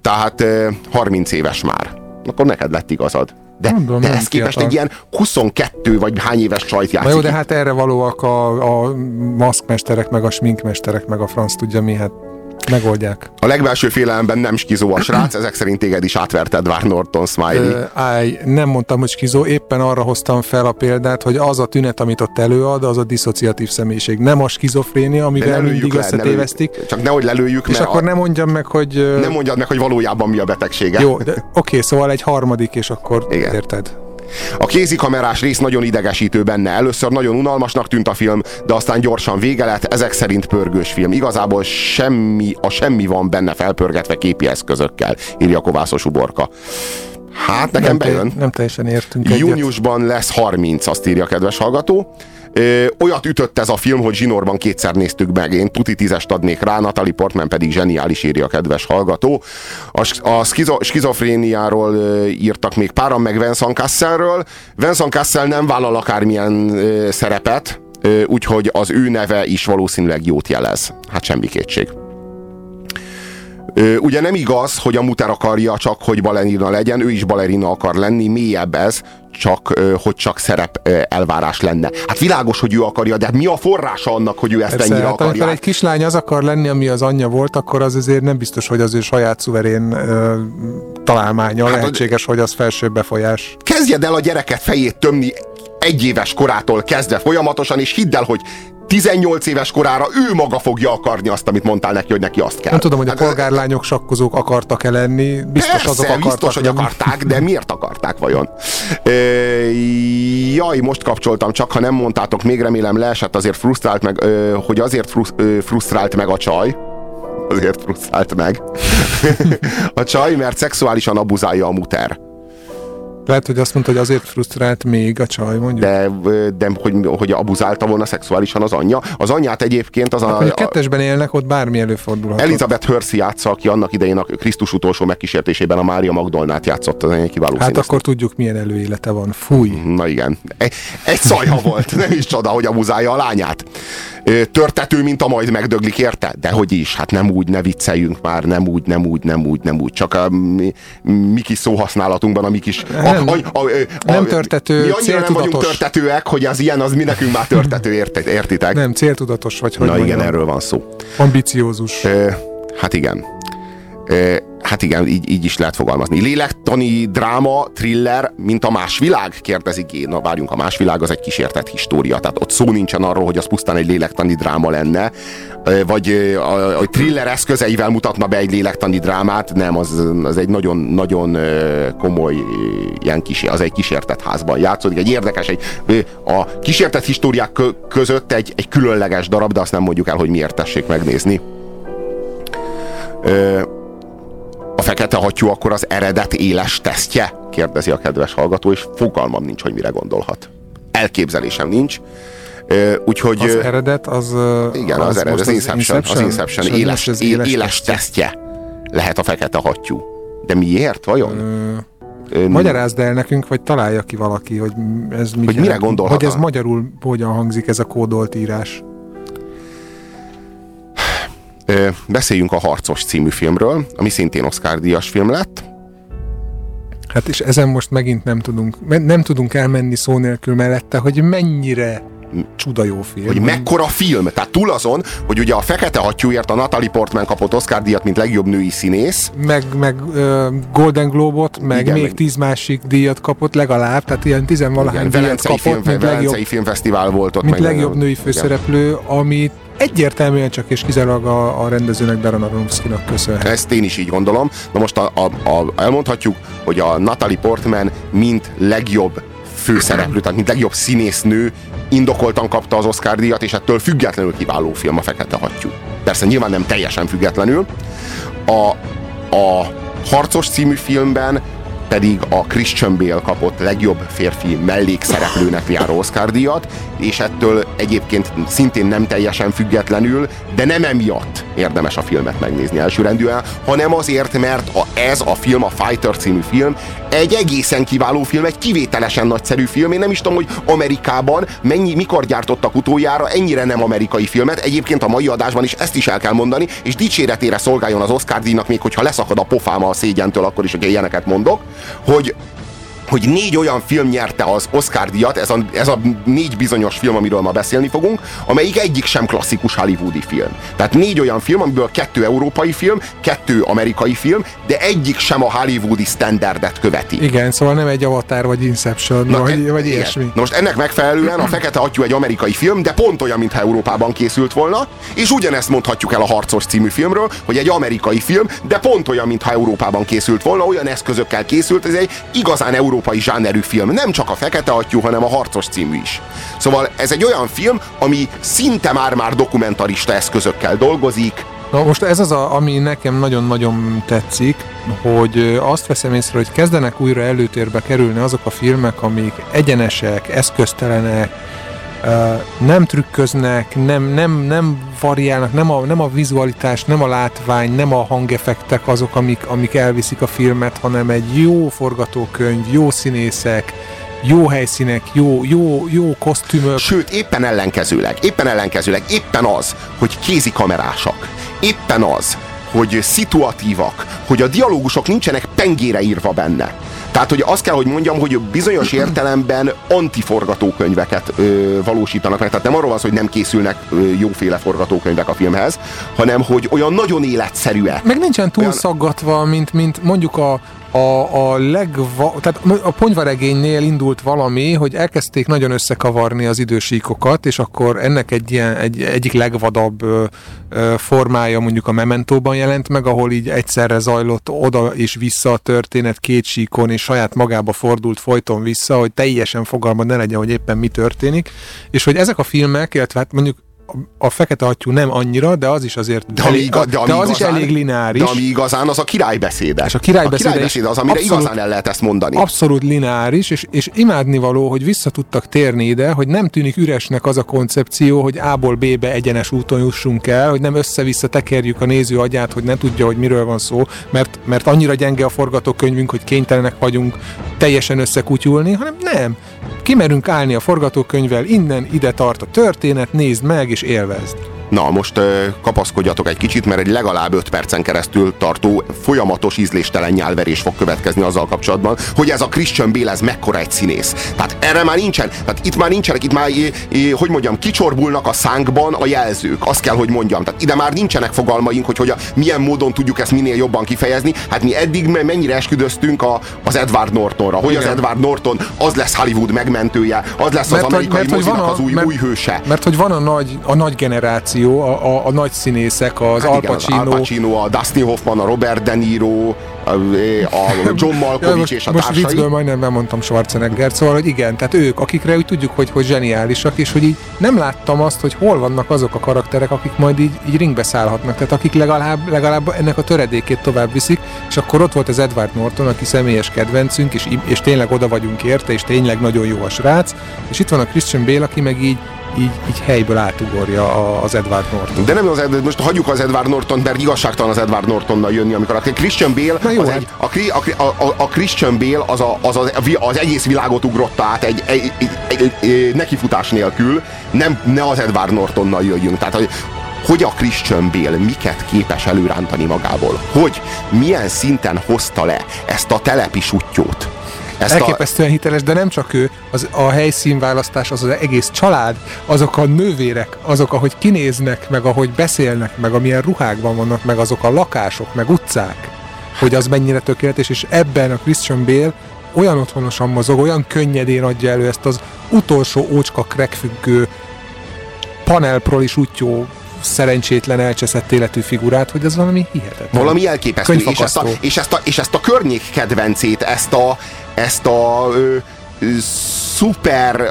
Tehát 30 éves már. Akkor neked lett igazad. De, mondom, de ezt képest egy ilyen 22 vagy hány éves csajt játszik. Na jó, de hát erre valóak a maszkmesterek, meg a sminkmesterek, meg a franc tudja mi, hát megoldják. A legbelső félelemben nem skizó a srác, ezek szerint téged is átverted Edward Norton Smiley. Nem mondtam, hogy skizó, éppen arra hoztam fel a példát, hogy az a tünet, amit ott előad, az a diszociatív személyiség. Nem a skizofrénia, amivel mindig összetévesztik. Csak nehogy lelőjük, és mert akkor nem mondjad meg, hogy valójában mi a betegsége. Jó, oké, szóval egy harmadik, és akkor igen. Érted. A kézikamerás rész nagyon idegesítő benne. Először nagyon unalmasnak tűnt a film, de aztán gyorsan vége lett, ezek szerint pörgős film. Igazából semmi van benne felpörgetve képi eszközökkel, írja Kovászos Uborka. Hát nekem bejön. Nem teljesen értünk. Júniusban lesz 30, azt írja kedves hallgató. Olyat ütött ez a film, hogy zsinórban kétszer néztük meg. Én tuti 10-est adnék rá, Natalie Portman pedig zseniális, írja a kedves hallgató. A skizofréniáról írtak még páran, meg Vincent Cassel-ről. Vincent Cassel nem vállal akármilyen szerepet, úgyhogy az ő neve is valószínűleg jót jelez. Hát semmi kétség. Ugye nem igaz, hogy a muter akarja csak, hogy balerina legyen, ő is balerina akar lenni, mélyebb ez, hogy csak szerep elvárás lenne. Hát világos, hogy ő akarja, de mi a forrása annak, hogy ő ezt ennyire hát akarja? Amikor egy kislány az akar lenni, ami az anyja volt, akkor az azért nem biztos, hogy az ő saját szuverén találmánya, hát lehetséges, hogy az felső befolyás. Kezdjed el a gyereket fejét tömni 1 éves korától kezdve folyamatosan, és hidd el, hogy 18 éves korára ő maga fogja akarni azt, amit mondtál neki, hogy neki azt kell. Nem tudom, hogy a polgárlányok sakkozók akartak-e lenni. Biztos, hogy akarták, de miért akarták vajon? Jaj, most kapcsoltam, csak ha nem mondtátok, még remélem leesett, azért frusztrált meg a csaj. Azért frusztrált meg. A csaj, mert szexuálisan abuzálja a muter. Lehet, hogy azt mondta, hogy azért frusztrált még a csaj, mondjuk. De hogy abuzálta volna szexuálisan az anyja. Az anyját egyébként... A kettesben élnek, ott bármi előfordulhat. Elizabeth Hurst játsza, aki annak idején a Krisztus utolsó megkísértésében a Mária Magdolnát játszott. Az egy kiváló színésznő. Hát akkor tudjuk, milyen előélete van. Fúj! Na igen. Egy szajha volt. Nem is csoda, hogy abuzálja a lányát. Törtető, mint a majd megdöglik, érte? Dehogy is. Hát nem úgy, ne vicceljünk már. Nem úgy. Csak a mi kis szóhasználatunkban, a mi kis... Nem törtető, mi annyira nem vagyunk törtetőek, hogy az ilyen, az mi nekünk már törtető, értitek? Nem, céltudatos vagy. Na igen, erről van szó. Ambiciózus. Hát igen. Hát igen, így is lehet fogalmazni. Lélektani dráma, thriller, mint a Más világ? Kérdezik G. Na várjunk, a Más világ az egy kísértett história. Tehát ott szó nincsen arról, hogy az pusztán egy lélektani dráma lenne, vagy a thriller eszközeivel mutatna be egy lélektani drámát. Nem, az egy nagyon-nagyon komoly ilyen az egy kísértett házban játszódik. Egy érdekes, a kísértett históriák között egy különleges darab, de azt nem mondjuk el, hogy miért, tessék megnézni. A fekete hattyú akkor az eredet éles tesztje? Kérdezi a kedves hallgató, és fogalmam nincs, hogy mire gondolhat. Elképzelésem nincs. Úgyhogy... Az eredet az... Igen, az eredet, az Inception. Az Inception éles tesztje lehet a fekete hattyú. De miért vajon? Magyarázd el nekünk, vagy találja ki valaki, hogy ez mi, hogy mire gondolhat. Hogy ez magyarul hogyan hangzik, ez a kódolt írás. Beszéljünk a Harcos című filmről, ami szintén Oscar-díjas film lett. Hát és ezen most megint nem tudunk elmenni szó nélkül mellette, hogy mennyire csuda jó film. Hogy mekkora film. Tehát túl azon, hogy ugye a Fekete hattyúért a Natalie Portman kapott Oscar-díjat, mint legjobb női színész. Meg Golden Globe-ot, meg igen, még 10 másik díjat kapott legalább, tehát ilyen 10-valahány díjat kapott. Velencei Filmfesztivál volt ott. Mint legjobb női főszereplő, amit egyértelműen csak és kizárólag a rendezőnek, Darren Aronofskynak köszönhető. Ezt én is így gondolom. Na most elmondhatjuk, hogy a Natalie Portman mint legjobb főszereplő, tehát mint legjobb színésznő indokoltan kapta az Oscar-díjat, és ettől függetlenül kiváló film a Fekete hattyú. Persze nyilván nem teljesen függetlenül. A Harcos című filmben pedig a Christian Bale kapott legjobb férfi mellékszereplőnek járó Oscar-díjat, és ettől egyébként szintén nem teljesen függetlenül, de nem emiatt érdemes a filmet megnézni elsőrendűen, hanem azért, mert ez a film, a Fighter című film egy egészen kiváló film, egy kivételesen nagyszerű film. Én nem is tudom, hogy Amerikában mikor gyártottak utoljára ennyire nem amerikai filmet. Egyébként a mai adásban is ezt is el kell mondani, és dicséretére szolgáljon az Oscar-díjnak, még hogyha leszakad a pofáma a szégyentől, akkor is, hogy ilyeneket mondok, hogy 4 olyan film nyerte az Oscar-díjat, ez a 4 bizonyos film, amiről ma beszélni fogunk, amelyik egyik sem klasszikus hollywoodi film. Tehát 4 olyan film, amiből 2 európai film, 2 amerikai film, de egyik sem a hollywoodi standardet követi. Igen, szóval nem egy Avatar vagy Inception, vagy ilyesmi. Na most ennek megfelelően a Fekete hattyú egy amerikai film, de pont olyan, mintha Európában készült volna, és ugyanezt mondhatjuk el a Harcos című filmről, hogy egy amerikai film, de pont olyan, mintha Európában készült volna, olyan eszközökkel készült, ez egy igazán európai zsánerű film, nem csak a Fekete hattyú, hanem a Harcos című is. Szóval ez egy olyan film, ami szinte már dokumentarista eszközökkel dolgozik. Na most ez az, ami nekem nagyon-nagyon tetszik, hogy azt veszem észre, hogy kezdenek újra előtérbe kerülni azok a filmek, amik egyenesek, eszköztelenek, nem trükköznek, nem variálnak, nem a vizualitás, nem a látvány, nem a hangeffektek azok, amik elviszik a filmet, hanem egy jó forgatókönyv, jó színészek, jó helyszínek, jó kosztümök. Sőt, éppen ellenkezőleg, éppen az, hogy kézikamerásak, éppen az, hogy szituatívak, hogy a dialógusok nincsenek pengére írva benne. Tehát, hogy azt kell, hogy mondjam, hogy bizonyos értelemben antiforgatókönyveket valósítanak meg. Tehát nem arról van, hogy nem készülnek jóféle forgatókönyvek a filmhez, hanem hogy olyan nagyon életszerűek. Meg nincsen túlszaggatva, mint mondjuk tehát a Ponyvaregénynél indult valami, hogy elkezdték nagyon összekavarni az idősíkokat, és akkor ennek egyik legvadabb formája mondjuk a Mementóban jelent meg, ahol így egyszerre zajlott oda és vissza a történet két síkon, és saját magába fordult folyton vissza, hogy teljesen fogalmad ne legyen, hogy éppen mi történik, és hogy ezek a filmek, illetve hát mondjuk a Fekete hattyú nem annyira, de az is azért elég lineáris. De ami igazán, az a királybeszéde. És a királybeszéde az, amire abszolút, igazán el lehet ezt mondani. Abszolút lineáris, és imádnivaló, hogy vissza tudtak térni ide, hogy nem tűnik üresnek az a koncepció, hogy A-ból B-be egyenes úton jussunk el, hogy nem össze-vissza tekerjük a néző agyát, hogy ne tudja, hogy miről van szó, mert annyira gyenge a forgatókönyvünk, hogy kénytelenek vagyunk teljesen összekutyulni, hanem nem. Kimerünk állni a forgatókönyvvel, innen ide tart a történet, nézd meg és élvezd. Na, most kapaszkodjatok egy kicsit, mert egy legalább 5 percen keresztül tartó folyamatos ízléstelen nyálverés fog következni azzal kapcsolatban, hogy ez a Christian Bale ez mekkora egy színész. Tehát erre már nincsen, tehát itt már nincsenek, itt már, hogy mondjam, kicsorbulnak a szánkban a jelzők. Azt kell, hogy mondjam. Tehát ide már nincsenek fogalmaink, hogy milyen módon tudjuk ezt minél jobban kifejezni. Hát mi eddig mennyire esküdöztünk az Edward Nortonra, hogy igen. Az Edward Norton az lesz Hollywood megmentője, az lesz az amerikai mozinak az új hőse. Mert hogy van a nagy generáció, a nagy színészek, az hát igen, Al Pacino, a Dustin Hoffman, a Robert De Niro, a John Malkovich és a társai. Most viccből majdnem elmondtam Schwarzeneggert, szóval, hogy igen, tehát ők, akikre úgy tudjuk, hogy zseniálisak, és hogy így nem láttam azt, hogy hol vannak azok a karakterek, akik majd így ringbe szállhatnak, tehát akik legalább ennek a töredékét tovább viszik, és akkor ott volt az Edward Norton, aki személyes kedvencünk, és tényleg oda vagyunk érte, és tényleg nagyon jó a srác, és itt van a Christian Bale, aki meg így helyből átugorja az Edward Norton. De nem most hagyjuk az Edward Norton, mert igazságtalan az Edward Nortonnal jönni, amikor a Christian Bale jó, a Christian Bale az egész világot ugrotta át egy nekifutás nélkül, ne az Edward Nortonnal jöjjünk. Tehát hogy a Christian Bale miket képes előrántani magából? Hogy milyen szinten hozta le ezt a telepi suttyót? Elképesztően hiteles, de nem csak ő, a helyszínválasztás, az egész család, azok a nővérek, azok, ahogy kinéznek, meg ahogy beszélnek, meg amilyen ruhákban vannak, meg azok a lakások, meg utcák, hogy az mennyire tökéletes, és ebben a Christian Bale olyan otthonosan mozog, olyan könnyedén adja elő ezt az utolsó ócska krekfüggő panelproli suttyó szerencsétlen elcseszett életű figurát, hogy ez valami hihetetlen. Valami elképesztő, és ezt a környék kedvencét, ezt a szuper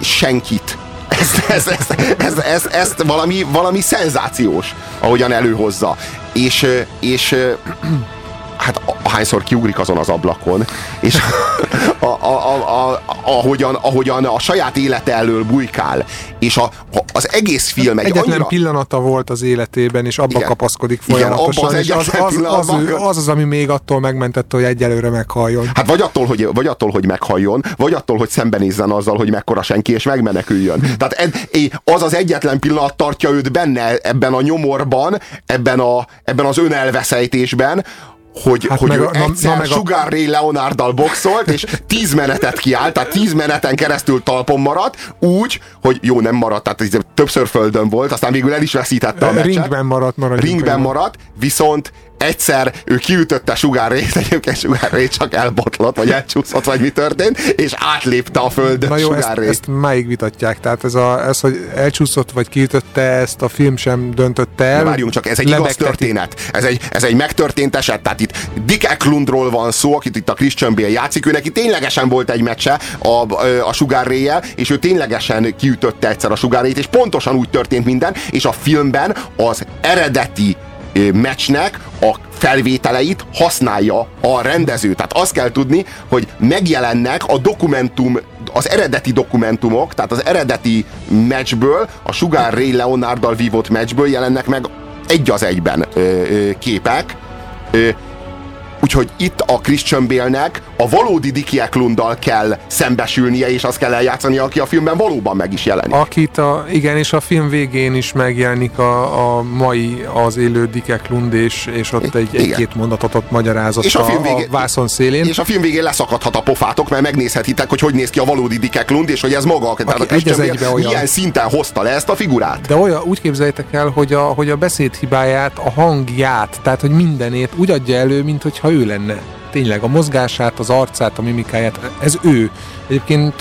senkit. Ezt valami szenzációs, ahogyan előhozza. És hát ahányszor kiugrik azon az ablakon, és ahogyan a saját élete elől bujkál, és az egész film egy egyetlen annyira... pillanata volt az életében, és abba igen, kapaszkodik folyamatosan, igen, abba az, ami még attól megmentette, hogy egyelőre meghalljon. Hát vagy attól, hogy meghalljon, vagy attól, hogy szembenézzen azzal, hogy mekkora senki, és megmeneküljön. Tehát az egyetlen pillanat tartja őt benne, ebben a nyomorban, ebben az önelveszejtésben, hogy ő egyszer Sugar Ray Leonarddal boxolt, és 10 menetet kiállt, tehát 10 meneten keresztül talpon maradt, úgy, hogy jó, nem maradt, tehát többször földön volt, aztán végül el is veszítette a meccset. Ringben maradt, viszont egyszer ő kiütötte Sugar Ray-t, egyébként Sugar Ray csak elbotlott, vagy elcsúszott, vagy mi történt, és átlépte a földön Sugar Ray-t. Na jó, ezt máig vitatják, tehát ez, hogy elcsúszott, vagy kiütötte, ezt a film sem döntötte el. De várjunk csak, ez egy igaz történet. Ez egy megtörtént eset, tehát itt Dick Eklundról van szó, akit itt a Christian Bale játszik, ő neki ténylegesen volt egy meccse a Sugar Ray-jel, és ő ténylegesen kiütötte egyszer a Sugar Ray-t, és pontosan úgy történt minden, és a filmben az eredeti meccsnek a felvételeit használja a rendező. Tehát azt kell tudni, hogy megjelennek az eredeti dokumentumok, tehát az eredeti meccsből, a Sugar Ray Leonarddal vívott meccsből jelennek meg egy az egyben képek. Úgyhogy itt a Christian Bale-nek a valódi Dick Eklunddal kell szembesülnie, és azt kell eljátszania, aki a filmben valóban meg is jelenik. Igen, és a film végén is megjelenik a mai az élő Dick Eklund, és ott egy-két mondatot ott magyarázott a vászon szélén. És a film végén leszakadhat a pofátok, mert megnézhetitek, hogy néz ki a valódi Dick Eklund, és hogy ez maga, tehát a Christian Bale milyen szinten hozta le ezt a figurát. De úgy képzeljétek el, hogy a beszédhibáját, a hangját, tehát hogy mindenét úgy adja elő, mint hogyha ő lenne. Tényleg a mozgását, az arcát, a mimikáját, ez ő. Egyébként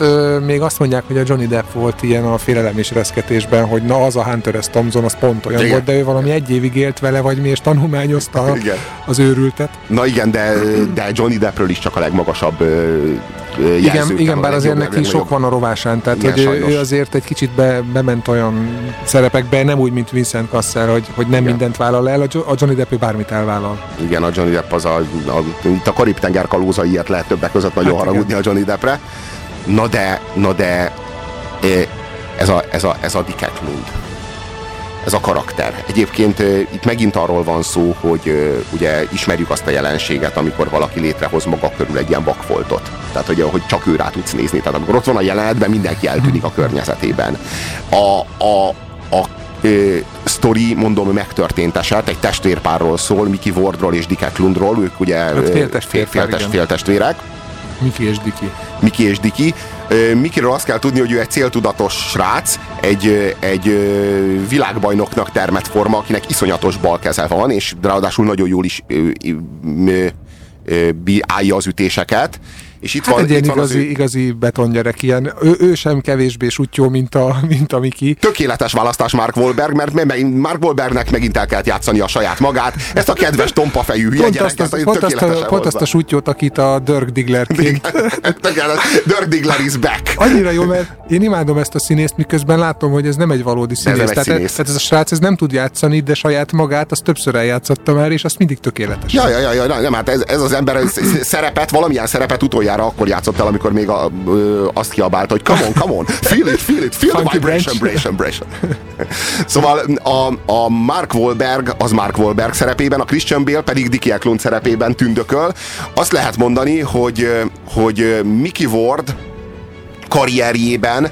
még azt mondják, hogy a Johnny Depp volt ilyen a Félelem és reszketésben, hogy na az a Hunter S. Thompson, az pont olyan igen. volt, de ő valami egy évig élt vele, vagy mi, és tanulmányozta igen. az őrültet. Na igen, de Johnny Deppről is csak a legmagasabb jelzőt. Igen, bár azért neki sok van a rovásán, tehát igen, hogy ő azért egy kicsit bement olyan szerepekbe, nem úgy, mint Vincent Cassel, hogy nem igen. mindent vállal el, a Johnny Depp bármit elvállal. Igen, a Johnny Depp az a Karib-tenger kalózaiért lehet többek között nagyon haragudni igen. a Johnny Deppre. Na de ez a Dick Eklund, ez a karakter. Egyébként itt megint arról van szó, hogy ugye ismerjük azt a jelenséget, amikor valaki létrehoz maga körül egy ilyen vakfoltot. Tehát, hogy csak ő rá tudsz nézni. Tehát amikor ott van a jelenetben, mindenki eltűnik a környezetében. a sztori, mondom, megtörtént eset, egy testvérpárról szól, Mickey Wardról és Dick Eklundról, ők ugye féltestvérek. Mickey és Dicky. Mickeyről azt kell tudni, hogy ő egy céltudatos srác, egy világbajnoknak termett forma, akinek iszonyatos bal keze van, és ráadásul nagyon jól is állja az ütéseket. És itt hát van, egy ilyen igazi betongyerek, ilyen. Ő sem kevésbé sutyó, mint a Miki. Tökéletes választás Mark Wahlberg, mert Mark Wahlbergnek megint el kellett játszani a saját magát. Ezt a kedves tompafejű hülye gyereket tökéletesen hozza. Pont azt a sutyót, akit a Dirk Digglerként. Dirk Diggler is back. Annyira jó, mert én imádom ezt a színészt, miközben látom, hogy ez nem egy valódi színész. Tehát ez a srác ez nem tud játszani, de saját magát azt többször eljátszotta már, és azt mindig tökéletes. Ja, nem, hát ez az ember valamilyen szerepet utoljára akkor játszott el, amikor még azt kiabálta, hogy come on, feel it, the vibration, vibration. Szóval a Mark Wahlberg az Mark Wahlberg szerepében, a Christian Bale pedig Dickie Eklund szerepében tündököl. Azt lehet mondani, hogy Mickey Ward karrierjében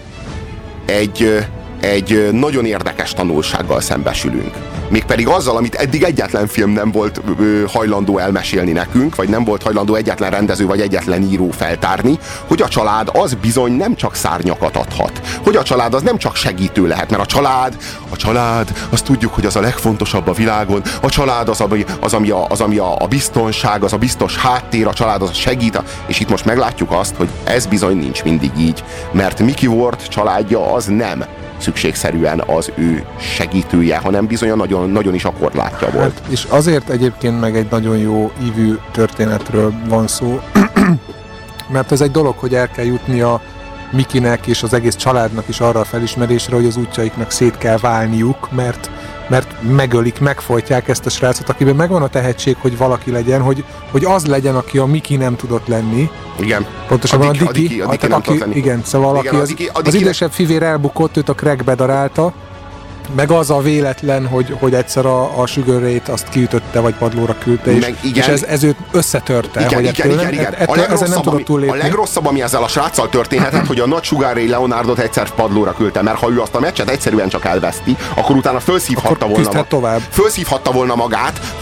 egy nagyon érdekes tanulsággal szembesülünk. Mégpedig azzal, amit eddig egyetlen film nem volt hajlandó elmesélni nekünk, vagy nem volt hajlandó egyetlen rendező, vagy egyetlen író feltárni, hogy a család az bizony nem csak szárnyakat adhat. Hogy a család az nem csak segítő lehet, mert a család, azt tudjuk, hogy az a legfontosabb a világon, a család az ami a biztonság, az a biztos háttér, a család az segít, és itt most meglátjuk azt, hogy ez bizony nincs mindig így, mert Mickey Ward családja az nem szükségszerűen az ő segítője, hanem bizony nagyon, nagyon is akkorlátja volt. Hát, és azért egyébként meg egy nagyon jó ívű történetről van szó, mert ez egy dolog, hogy el kell jutni a Mikinek és az egész családnak is arra a felismerésre, hogy az útjaiknak szét kell válniuk, mert megölik, megfojtják ezt a srácot, akiben megvan a tehetség, hogy valaki legyen, hogy az legyen, aki a Miki nem tudott lenni. Igen. Pontosan a Dickie nem tudott lenni. Igen, szóval igen, az idősebb fivér elbukott, őt a Craig bedarálta, meg az a véletlen, hogy egyszer a Sugar Ray-t azt kiütötte, vagy padlóra küldte, és ez őt összetörte. Igen. A legrosszabb, ami ezzel a sráccal történhetett, hogy a nagy Sugar Ray Leonardot egyszer padlóra küldte, mert ha ő azt a meccset egyszerűen csak elveszti, akkor utána felszívhatta volna magát,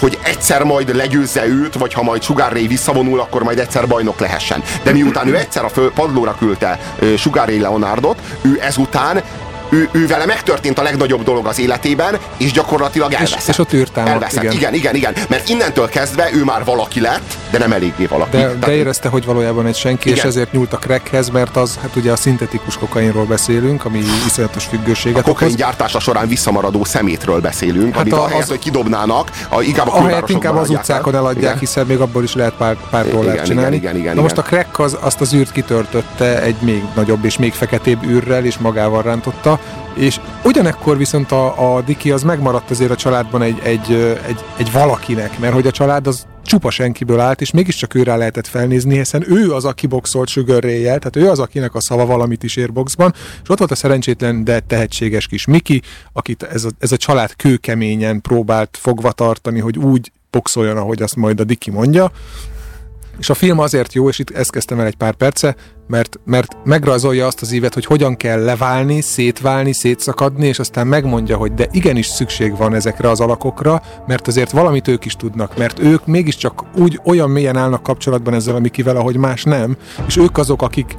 hogy egyszer majd legyőzze őt, vagy ha majd Sugar Ray visszavonul, akkor majd egyszer bajnok lehessen. De miután ő egyszer a padlóra küldte Sugar Ray Leonardot, ő ezután ő vele megtörtént a legnagyobb dolog az életében, és gyakorlatilag elveszett. És ott elveszett. Igen. Mert innentől kezdve ő már valaki lett, de nem eléggé valaki. De érezte, hogy valójában egy senki, igen. És ezért nyúlt a crackhez, mert az, hát ugye a szintetikus kokainról beszélünk, ami iszonyatos függőséget okoz. A kokain gyártása során visszamaradó szemétről beszélünk, hát amit az, hogy kidobnának, inkább az utcákon eladják, igen. Hiszen még abból is lehet pár dollárt csinálni. Igen. Na most a crack azt az űrt kitörtötte egy még nagyobb és még feketébb űrrel, és magával rántotta. És ugyanekkor viszont a Dickie az megmaradt azért a családban egy valakinek, mert hogy a család az csupa senkiből állt, és mégiscsak őre lehetett felnézni, hiszen ő az, aki boxolt Sugar Ray-jel, tehát ő az, akinek a szava valamit is ér boxban, és ott volt a szerencsétlen, de tehetséges kis Mickey, akit ez a család kőkeményen próbált fogva tartani, hogy úgy boxoljon, ahogy azt majd a Dickie mondja. És a film azért jó, és itt ezt kezdtem el egy pár perce, mert megrajzolja azt az ívet, hogy hogyan kell leválni, szétválni, szétszakadni, és aztán megmondja, hogy de igenis szükség van ezekre az alakokra, mert azért valamit ők is tudnak, mert ők mégiscsak úgy olyan mélyen állnak kapcsolatban ezzel a Mikivel, ahogy más nem, és ők azok, akik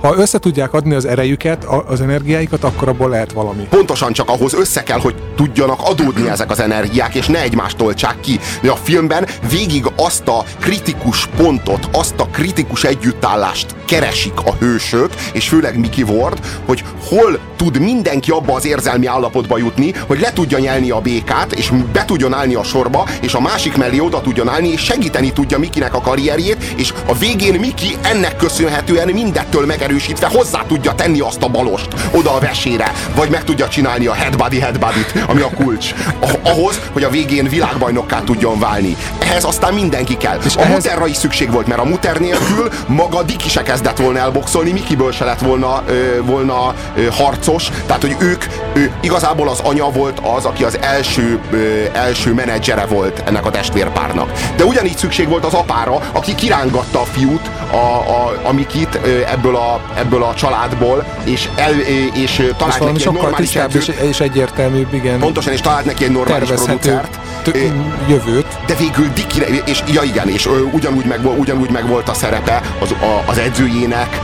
ha össze tudják adni az erejüket, az energiáikat, akkor abból lehet valami. Pontosan, csak ahhoz össze kell, hogy tudjanak adódni ezek az energiák, és ne egymást toltsák ki. De a filmben végig azt a kritikus pontot, azt a kritikus együttállást keresik a hősök, és főleg Mickey Ward, hogy hol tud mindenki abba az érzelmi állapotba jutni, hogy le tudja nyelni a békát, és be tudjon állni a sorba, és a másik mellé oda tudjon állni, és segíteni tudja Mickeynek a karrierjét, és a végén Mickey ennek köszönhetően mindettől megerősítve hozzá tudja tenni azt a balost oda a vesére, vagy meg tudja csinálni a headbody-t, ami a kulcs. Ahhoz, hogy a végén világbajnokká tudjon válni. Ehhez aztán mindenki kell. És a muterra is szükség volt, mert a muter nélkül maga Dickie se kezdett volna elboxolni, Mickey-ből se lett volna harcos, tehát hogy ő igazából az anya volt az, aki az első menedzsere volt ennek a testvérpárnak. De ugyanígy szükség volt az apára, aki kirángatta a fiút amik itt ebből a családból, és talált neki egy normális edzőt. És egyértelműbb, igen. Pontosan, és talált neki egy normális producert. Jövőt. De végül Dickire, és ja igen, és ugyanúgy meg volt a szerepe az edzőjének,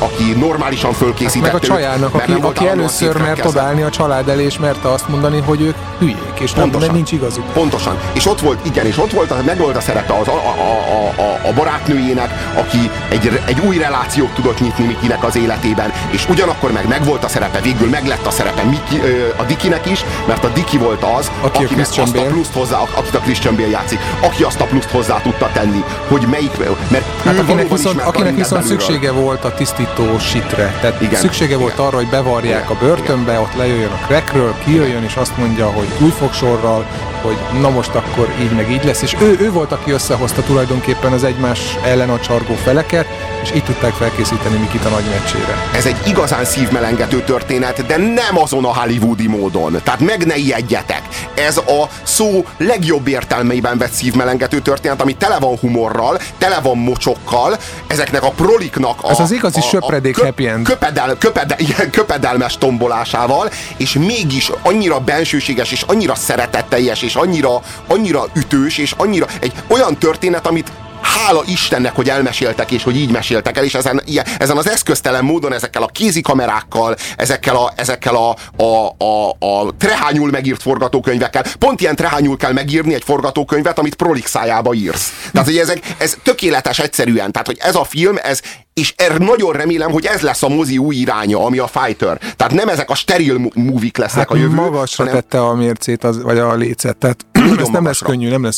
aki normálisan fölkészített. Hát meg a csajának, aki először mert odálni a család elé, és merte azt mondani, hogy ők hülyék, és nem nincs igazuk. Pontosan. És ott volt, igen, és ott volt, megvolt a szerepe az a barátnőjének, aki egy új relációt tudott nyitni Mikinek az életében, és ugyanakkor megvolt a szerepe, végül meglett a szerepe a Dickynek is, mert a Dicky volt az, aki azt a pluszt hozzá, akit a Christian Bale játszik, aki azt a pluszt hozzá tudta tenni, hogy melyik, mert hát akinek viszont szüksége volt a tisztító sitre, tehát igen, szüksége volt arra, hogy bevarják a börtönbe, ott lejöjjön a crackről, kijöjjön, és azt mondja, hogy újfogsorral, hogy na most akkor így meg így lesz, és ő volt, aki összehozta tulajdonképpen az egymás ellen a csargó feleket, és így tudták felkészíteni Mikit a nagy meccsére. Ez egy igazán szívmelengető történet, de nem azon a hollywoodi módon, tehát meg ne ijedjetek. Ez a szó legjobb értelmeiben vett szívmelengető történet, ami tele van humorral, tele van mocsokkal, ezeknek a proliknak a... Ez az igazi söpredék happy end. Köpedelmes tombolásával, és mégis annyira bensőséges, és annyira szeretetteljes, és annyira ütős, és annyira egy olyan történet, amit hála Istennek, hogy elmeséltek, és hogy így meséltek el, és ezen az eszköztelen módon, ezekkel a kézikamerákkal, ezekkel a trehányul megírt forgatókönyvekkel. Pont ilyen trehányul kell megírni egy forgatókönyvet, amit prolik szájába írsz. Tehát, hogy ez tökéletes egyszerűen. Tehát, hogy ez a film, és nagyon remélem, hogy ez lesz a mozi új iránya, ami a Fighter. Tehát nem ezek a steril movie-k lesznek a jövő. Magasra tette a mércét, vagy a lécet. Tehát ez nem lesz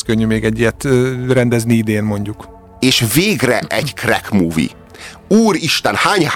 könnyű még egy ilyet rendezni idén, mondjuk. És végre egy crack movie. Úristen,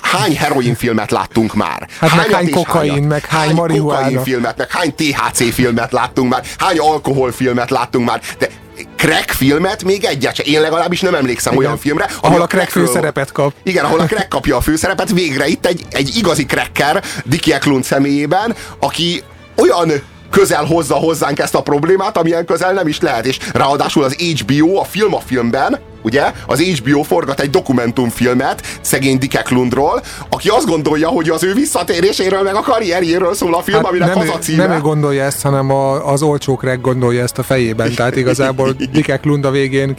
hány heroin filmet láttunk már? Hát hány kokain, meg hány marihuána. Hány kokain filmet, meg hány THC filmet láttunk már? Hány alkohol filmet láttunk már? De crack filmet még egyet se. Én legalábbis nem emlékszem olyan filmre, ahol a crack főszerepet kap. Igen, ahol a crack kapja a főszerepet. Végre itt egy igazi cracker Dicky Eklund személyében, aki olyan közel hozza hozzánk ezt a problémát, amilyen közel nem is lehet. És ráadásul az HBO, a filmben, ugye, az HBO forgat egy dokumentumfilmet szegény Dick Eklundról, aki azt gondolja, hogy az ő visszatéréséről meg a karrierjéről szól a film, hát aminek az a címe. Nem ő gondolja ezt, hanem az olcsókreg gondolja ezt a fejében. Tehát igazából Dick Eklund a végén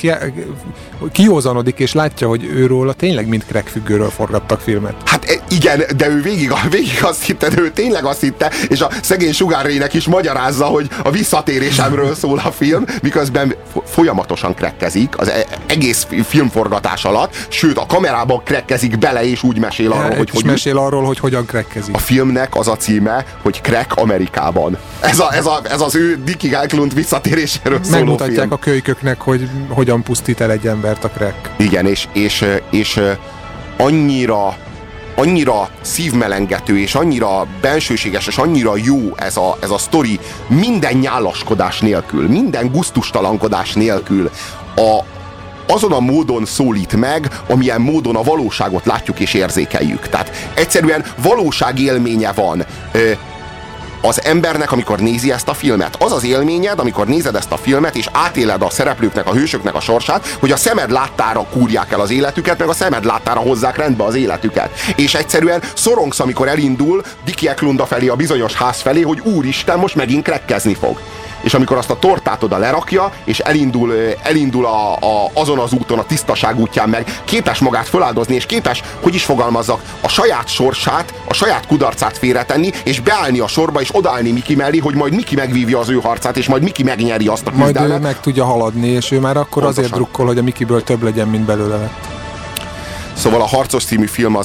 kiózanodik, és látja, hogy őróla tényleg mind crack függőről forgattak filmet. Hát igen, de ő végig azt hitte, és a szegény Sugar Ray-nek is magyarázza, hogy a visszatérésemről szól a film, miközben folyamatosan crackezik az egész filmforgatás alatt, sőt a kamerában krekkezik bele, és úgy mesél arról, hogy hogyan krekkezik. A filmnek az a címe, hogy Crack Amerikában. Ez az ő Dicky Eklund visszatéréséről szóló film. Megmutatják a kölyköknek, hogy hogyan pusztít el egy embert a crack. Igen, és annyira szívmelengető, és annyira bensőséges, és annyira jó ez a sztori, minden nyálaskodás nélkül, minden gusztustalankodás nélkül azon a módon szólít meg, amilyen módon a valóságot látjuk és érzékeljük. Tehát egyszerűen valóságélménye van az embernek, amikor nézi ezt a filmet. Az az élményed, amikor nézed ezt a filmet, és átéled a szereplőknek, a hősöknek a sorsát, hogy a szemed láttára kúrják el az életüket, meg a szemed láttára hozzák rendbe az életüket. És egyszerűen szorongsz, amikor elindul Dicky Eklund felé, a bizonyos ház felé, hogy úristen, most megint krekkezni fog. És amikor azt a tortát oda lerakja, és elindul azon az úton, a tisztaság útján, meg képes magát feláldozni, és képes, hogy is fogalmazzak, a saját sorsát, a saját kudarcát félretenni, és beállni a sorba, és odállni Mickey mellé, hogy majd Mickey megvívja az ő harcát, és majd Mickey megnyeri azt a küzdelmet. Majd ő meg tudja haladni, és ő már akkor pontosan azért drukkol, hogy a Mickey-ből több legyen, mint belőle lett. Szóval a Harcos című film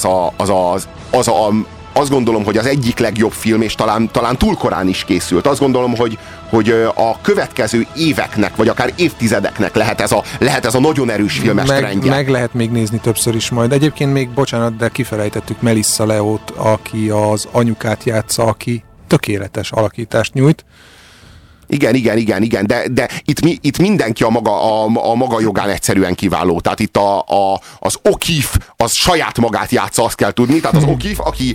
azt gondolom, hogy az egyik legjobb film, és talán túl korán is készült. Azt gondolom, hogy a következő éveknek, vagy akár évtizedeknek lehet ez a nagyon erős filmes trendje. Meg lehet még nézni többször is majd. Egyébként még, bocsánat, de kifelejtettük Melissa Leo-t, aki az anyukát játsza, aki tökéletes alakítást nyújt. Igen, de itt mindenki a maga jogán egyszerűen kiváló. Tehát itt az O'Keefe, az saját magát játsza, azt kell tudni. Tehát az O'Keefe, aki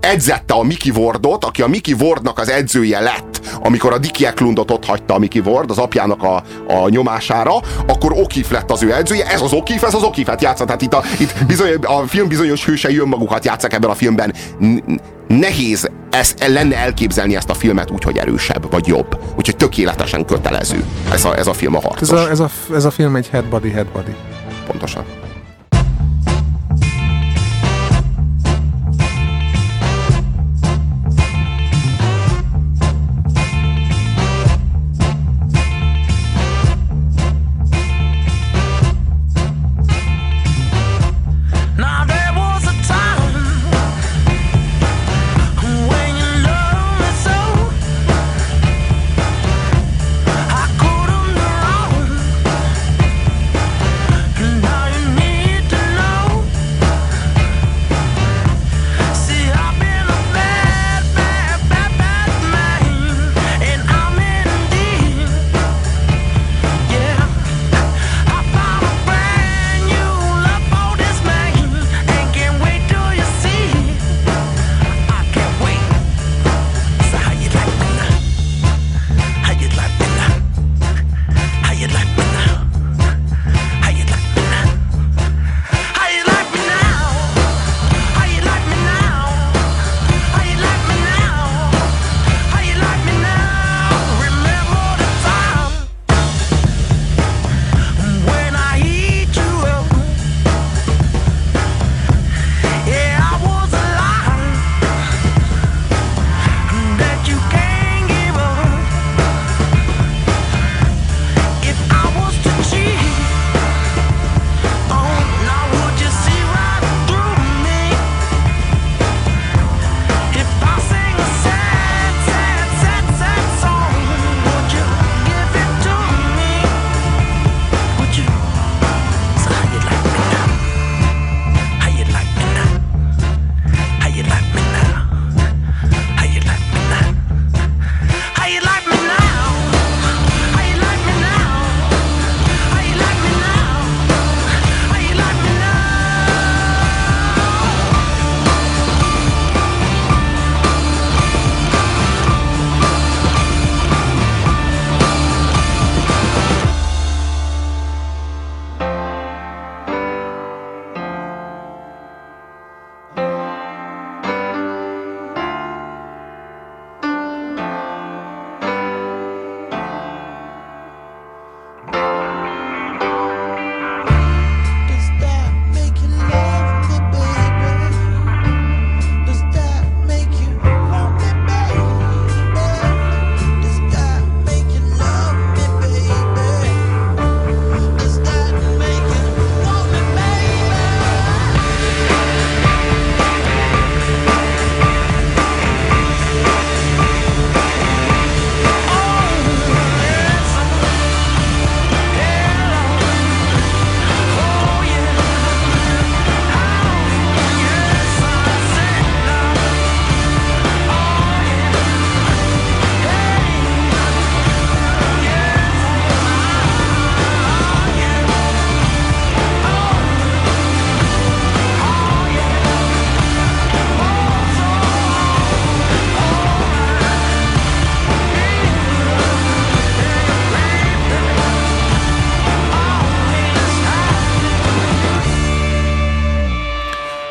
edzette a Mickey Wardot, aki a Mickey Wardnak az edzője lett, amikor a Dickie Eklundot ott hagyta a Mickey Ward, az apjának a nyomására, akkor O'Keefe lett az ő edzője, ez az O'Keefe-et játsza. Tehát itt a film bizonyos hősei önmagukat játszák ebben a filmben. Nehéz lenne elképzelni ezt a filmet úgy, hogy erősebb vagy jobb. Úgyhogy tökéletesen kötelező. Ez a film a harcos. Ez a film egy head-body. Pontosan.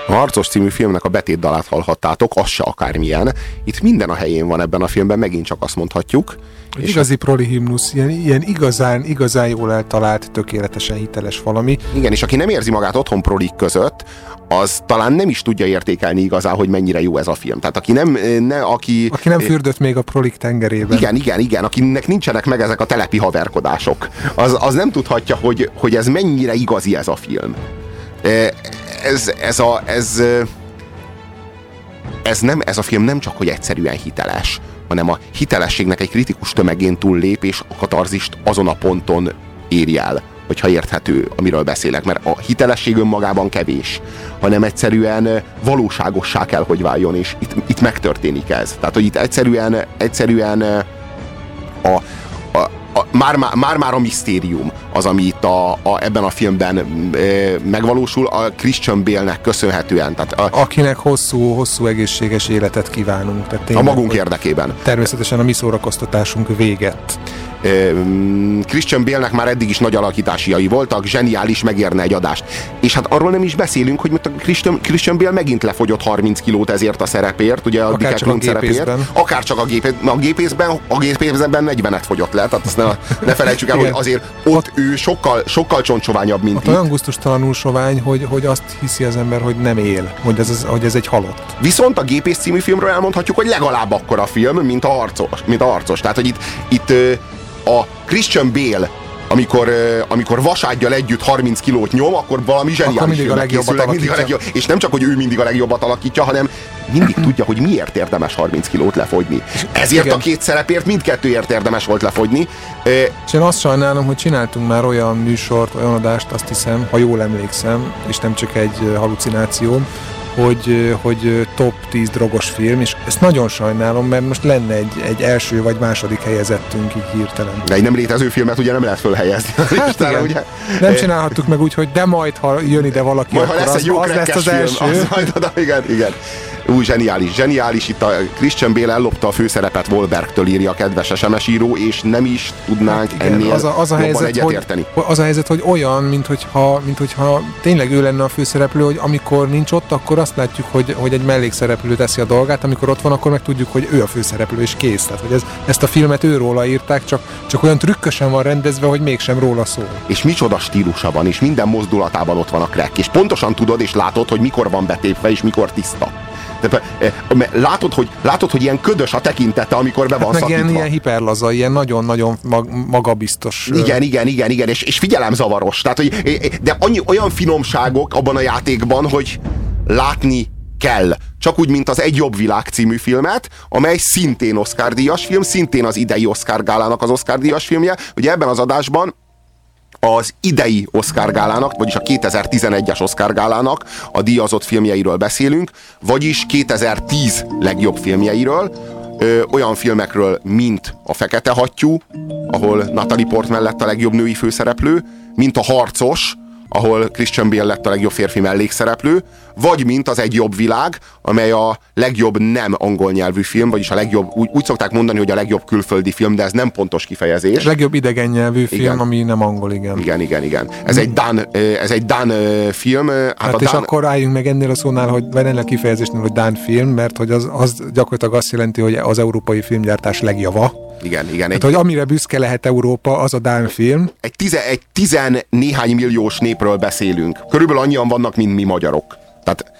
Harcos című filmnek a betétdalát hallhattátok, az se akármilyen. Itt minden a helyén van ebben a filmben, megint csak azt mondhatjuk. És igazi proli himnusz, ilyen igazán jól eltalált, tökéletesen hiteles valami. Igen, és aki nem érzi magát otthon prolik között, az talán nem is tudja értékelni igazán, hogy mennyire jó ez a film. Tehát aki nem fürdött még a prolik tengerében. Igen, akinek nincsenek meg ezek a telepi haverkodások. Az nem tudhatja, hogy ez mennyire igazi ez a film. Ez a film nem csak, hogy egyszerűen hiteles, hanem a hitelességnek egy kritikus tömegén túllép, és a katarzist azon a ponton éri el, hogyha érthető, amiről beszélek, mert a hitelesség önmagában kevés, hanem egyszerűen valóságossá kell, hogy váljon, és itt megtörténik ez. Tehát, hogy itt egyszerűen Már a misztérium az, ami itt ebben a filmben megvalósul, a Christian Bale-nek köszönhetően. Tehát akinek hosszú egészséges életet kívánunk. Tehát tényleg, a magunk érdekében. Természetesen a mi szórakoztatásunk véget. Christian Bale-nek már eddig is nagy alakításai voltak, zseniális, megérne egy adást. És hát arról nem is beszélünk, hogy Christian Bale megint lefogyott 30 kilót ezért a szerepért, ugye a Dick Eklund szerepért. Akárcsak a gépészben 40-et fogyott le, tehát azt ne felejtsük el, hogy azért ott ő sokkal csontsoványabb, mint itt. Olyan gusztustalanul sovány, hogy azt hiszi az ember, hogy nem él, hogy ez egy halott. Viszont a Gépész című filmről elmondhatjuk, hogy legalább akkora film, mint a Harcos. Tehát, hogy itt a Christian Bale, amikor Vasádgyal együtt 30 kilót nyom, akkor valami zseniális filmnek készül. És nem csak, hogy ő mindig a legjobbat alakítja, hanem mindig tudja, hogy miért érdemes 30 kilót lefogyni. Ezért igen. A két szerepért mindkettőért érdemes volt lefogyni. És én azt sajnálom, hogy csináltunk már olyan műsort, olyan adást, azt hiszem, ha jól emlékszem, és nem csak egy halucináció, hogy top 10 drogos film, és ezt nagyon sajnálom, mert most lenne egy első vagy második helyezettünk így hirtelen. De egy nem létező filmet ugye nem lehet fölhelyezni. Hát igen, ugye? Nem csinálhattuk meg úgy, hogy de majd, ha jön ide valaki, majd, akkor az lesz az film, első. Az majd, igen. Új, zseniális. Itt a Christian Bale ellopta a főszerepet Wahlbergtől, írja a kedves SMS író, és nem is tudnánk ennél jobban egyetérteni. Az a helyzet, hogy olyan, minthogyha tényleg ő lenne a főszereplő, hogy amikor nincs ott, akkor azt látjuk, hogy egy mellékszereplő teszi a dolgát, amikor ott van, akkor meg tudjuk, hogy ő a főszereplő, és kész. Tehát, hogy ezt a filmet őróla írták, csak olyan trükkösen van rendezve, hogy mégsem róla szól. És micsoda stílusa van, és minden mozdulatában ott van a crack, és pontosan tudod és látod, hogy mikor van betépve, és mikor tiszta. Látod, hogy ilyen ködös a tekintete, amikor be van szakítva. Ilyen hiperlaza, ilyen nagyon-nagyon magabiztos. Igen, és figyelemzavaros. Tehát, de olyan finomságok abban a játékban, hogy látni kell. Csak úgy, mint az Egy jobb világ című filmet, amely szintén Oscar-díjas film, szintén az idei Oscar-gálának az Oscar-díjas filmje. Ugye ebben az adásban az idei Oscar-gálának, vagyis a 2011-es Oscar-gálának a díjazott filmjeiről beszélünk, vagyis 2010 legjobb filmjeiről, olyan filmekről, mint a Fekete hattyú, ahol Natalie Portman lett a legjobb női főszereplő, mint a Harcos, ahol Christian Bale lett a legjobb férfi mellékszereplő, vagy mint az Egy jobb világ, amely a legjobb nem angol nyelvű film, vagyis a legjobb, úgy szokták mondani, hogy a legjobb külföldi film, de ez nem pontos kifejezés. A legjobb idegen nyelvű film, igen. Ami nem angol, igen. Igen. Ez egy dán film. Hát és akkor álljunk meg ennél a szónál, hogy ennél a kifejezésnél, hogy dán film, mert hogy az gyakorlatilag azt jelenti, hogy az európai filmgyártás legjava. Igen. Tehát, hogy amire büszke lehet Európa, az a dán film. Egy tizennéhány milliós népről beszélünk. Körülbelül annyian vannak, mint mi magyarok. Tehát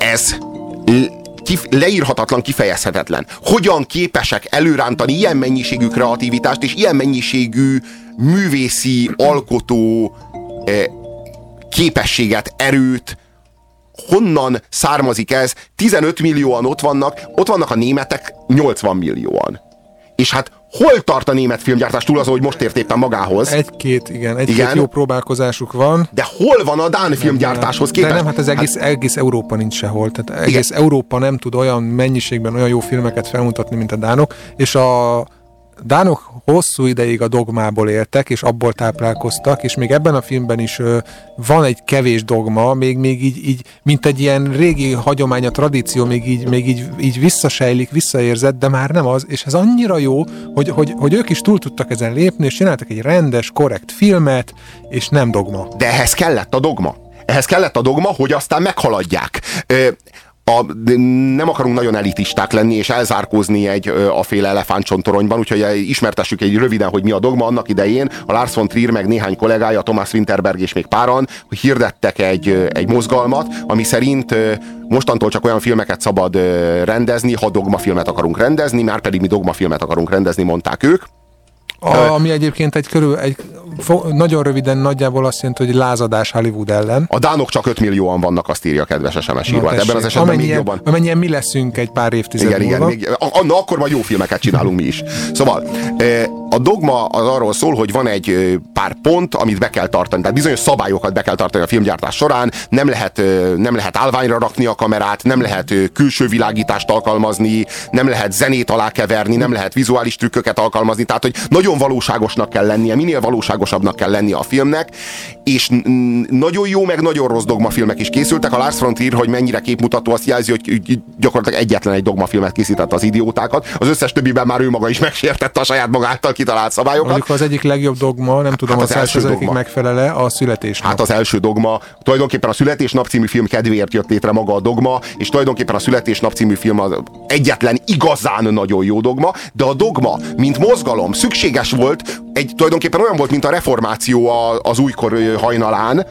ez leírhatatlan, kifejezhetetlen. Hogyan képesek előrántani ilyen mennyiségű kreativitást és ilyen mennyiségű művészi, alkotó képességet, erőt? Honnan származik ez? 15 millióan ott vannak a németek 80 millióan. És hát hol tart a német filmgyártás túl azon, hogy most ért éppen magához? Egy-két jó próbálkozásuk van. De hol van a dán filmgyártáshoz képest? De nem, hát ez egész Európa nincs sehol. Tehát egész Európa nem tud olyan mennyiségben olyan jó filmeket felmutatni, mint a dánok. És a dánok hosszú ideig a dogmából éltek, és abból táplálkoztak, és még ebben a filmben is van egy kevés dogma, még így, mint egy ilyen régi hagyomány, a tradíció, még így visszasejlik, visszaérzett, de már nem az, és ez annyira jó, hogy ők is túl tudtak ezen lépni, és csináltak egy rendes, korrekt filmet, és nem dogma. De ehhez kellett a dogma. Hogy aztán meghaladják. Nem akarunk nagyon elitisták lenni és elzárkózni aféle elefántcsontoronyban, úgyhogy ismertessük egy röviden, hogy mi a dogma. Annak idején a Lars von Trier meg néhány kollégája, Thomas Winterberg és még páran hirdettek egy mozgalmat, ami szerint mostantól csak olyan filmeket szabad rendezni, ha dogmafilmet akarunk rendezni, már pedig mi dogmafilmet akarunk rendezni, mondták ők. Ami egyébként nagyon röviden nagyjából azt jelenti, hogy lázadás Hollywood ellen. A dánok csak 5 millióan vannak, azt írja a kedves SMS író. Ebben az esetben még jobban. Amennyien mi leszünk egy pár évtized múlva. Akkor majd jó filmeket csinálunk mi is. Szóval A dogma az arról szól, hogy van egy pár pont, amit be kell tartani. Tehát bizonyos szabályokat be kell tartani a filmgyártás során. Nem lehet állványra rakni a kamerát, nem lehet külső világítást alkalmazni, nem lehet zenét alákeverni, nem lehet vizuális trükköket alkalmazni. Tehát, hogy nagyon valóságosnak kell lennie, minél valóságosabbnak kell lennie a filmnek. És nagyon jó, meg nagyon rossz dogmafilmek is készültek. A Lars von Trier, hogy mennyire képmutató, azt jelzi, hogy gyakorlatilag egyetlen egy dogmafilmet készített az idiótákat. Az összes többiben már ő maga is megsértette a saját maga által kitalált szabályokat. Mondjuk az egyik legjobb dogma, nem tudom, az első dogma megfelele a születésnap. Hát az első dogma, tulajdonképpen a Születésnap című film kedvéért jött létre maga a dogma, és tulajdonképpen a Születésnap című film az egyetlen igazán nagyon jó dogma, de a dogma, mint mozgalom, szükséges volt, tulajdonképpen olyan volt, mint a reformáció az újkor hajnalán,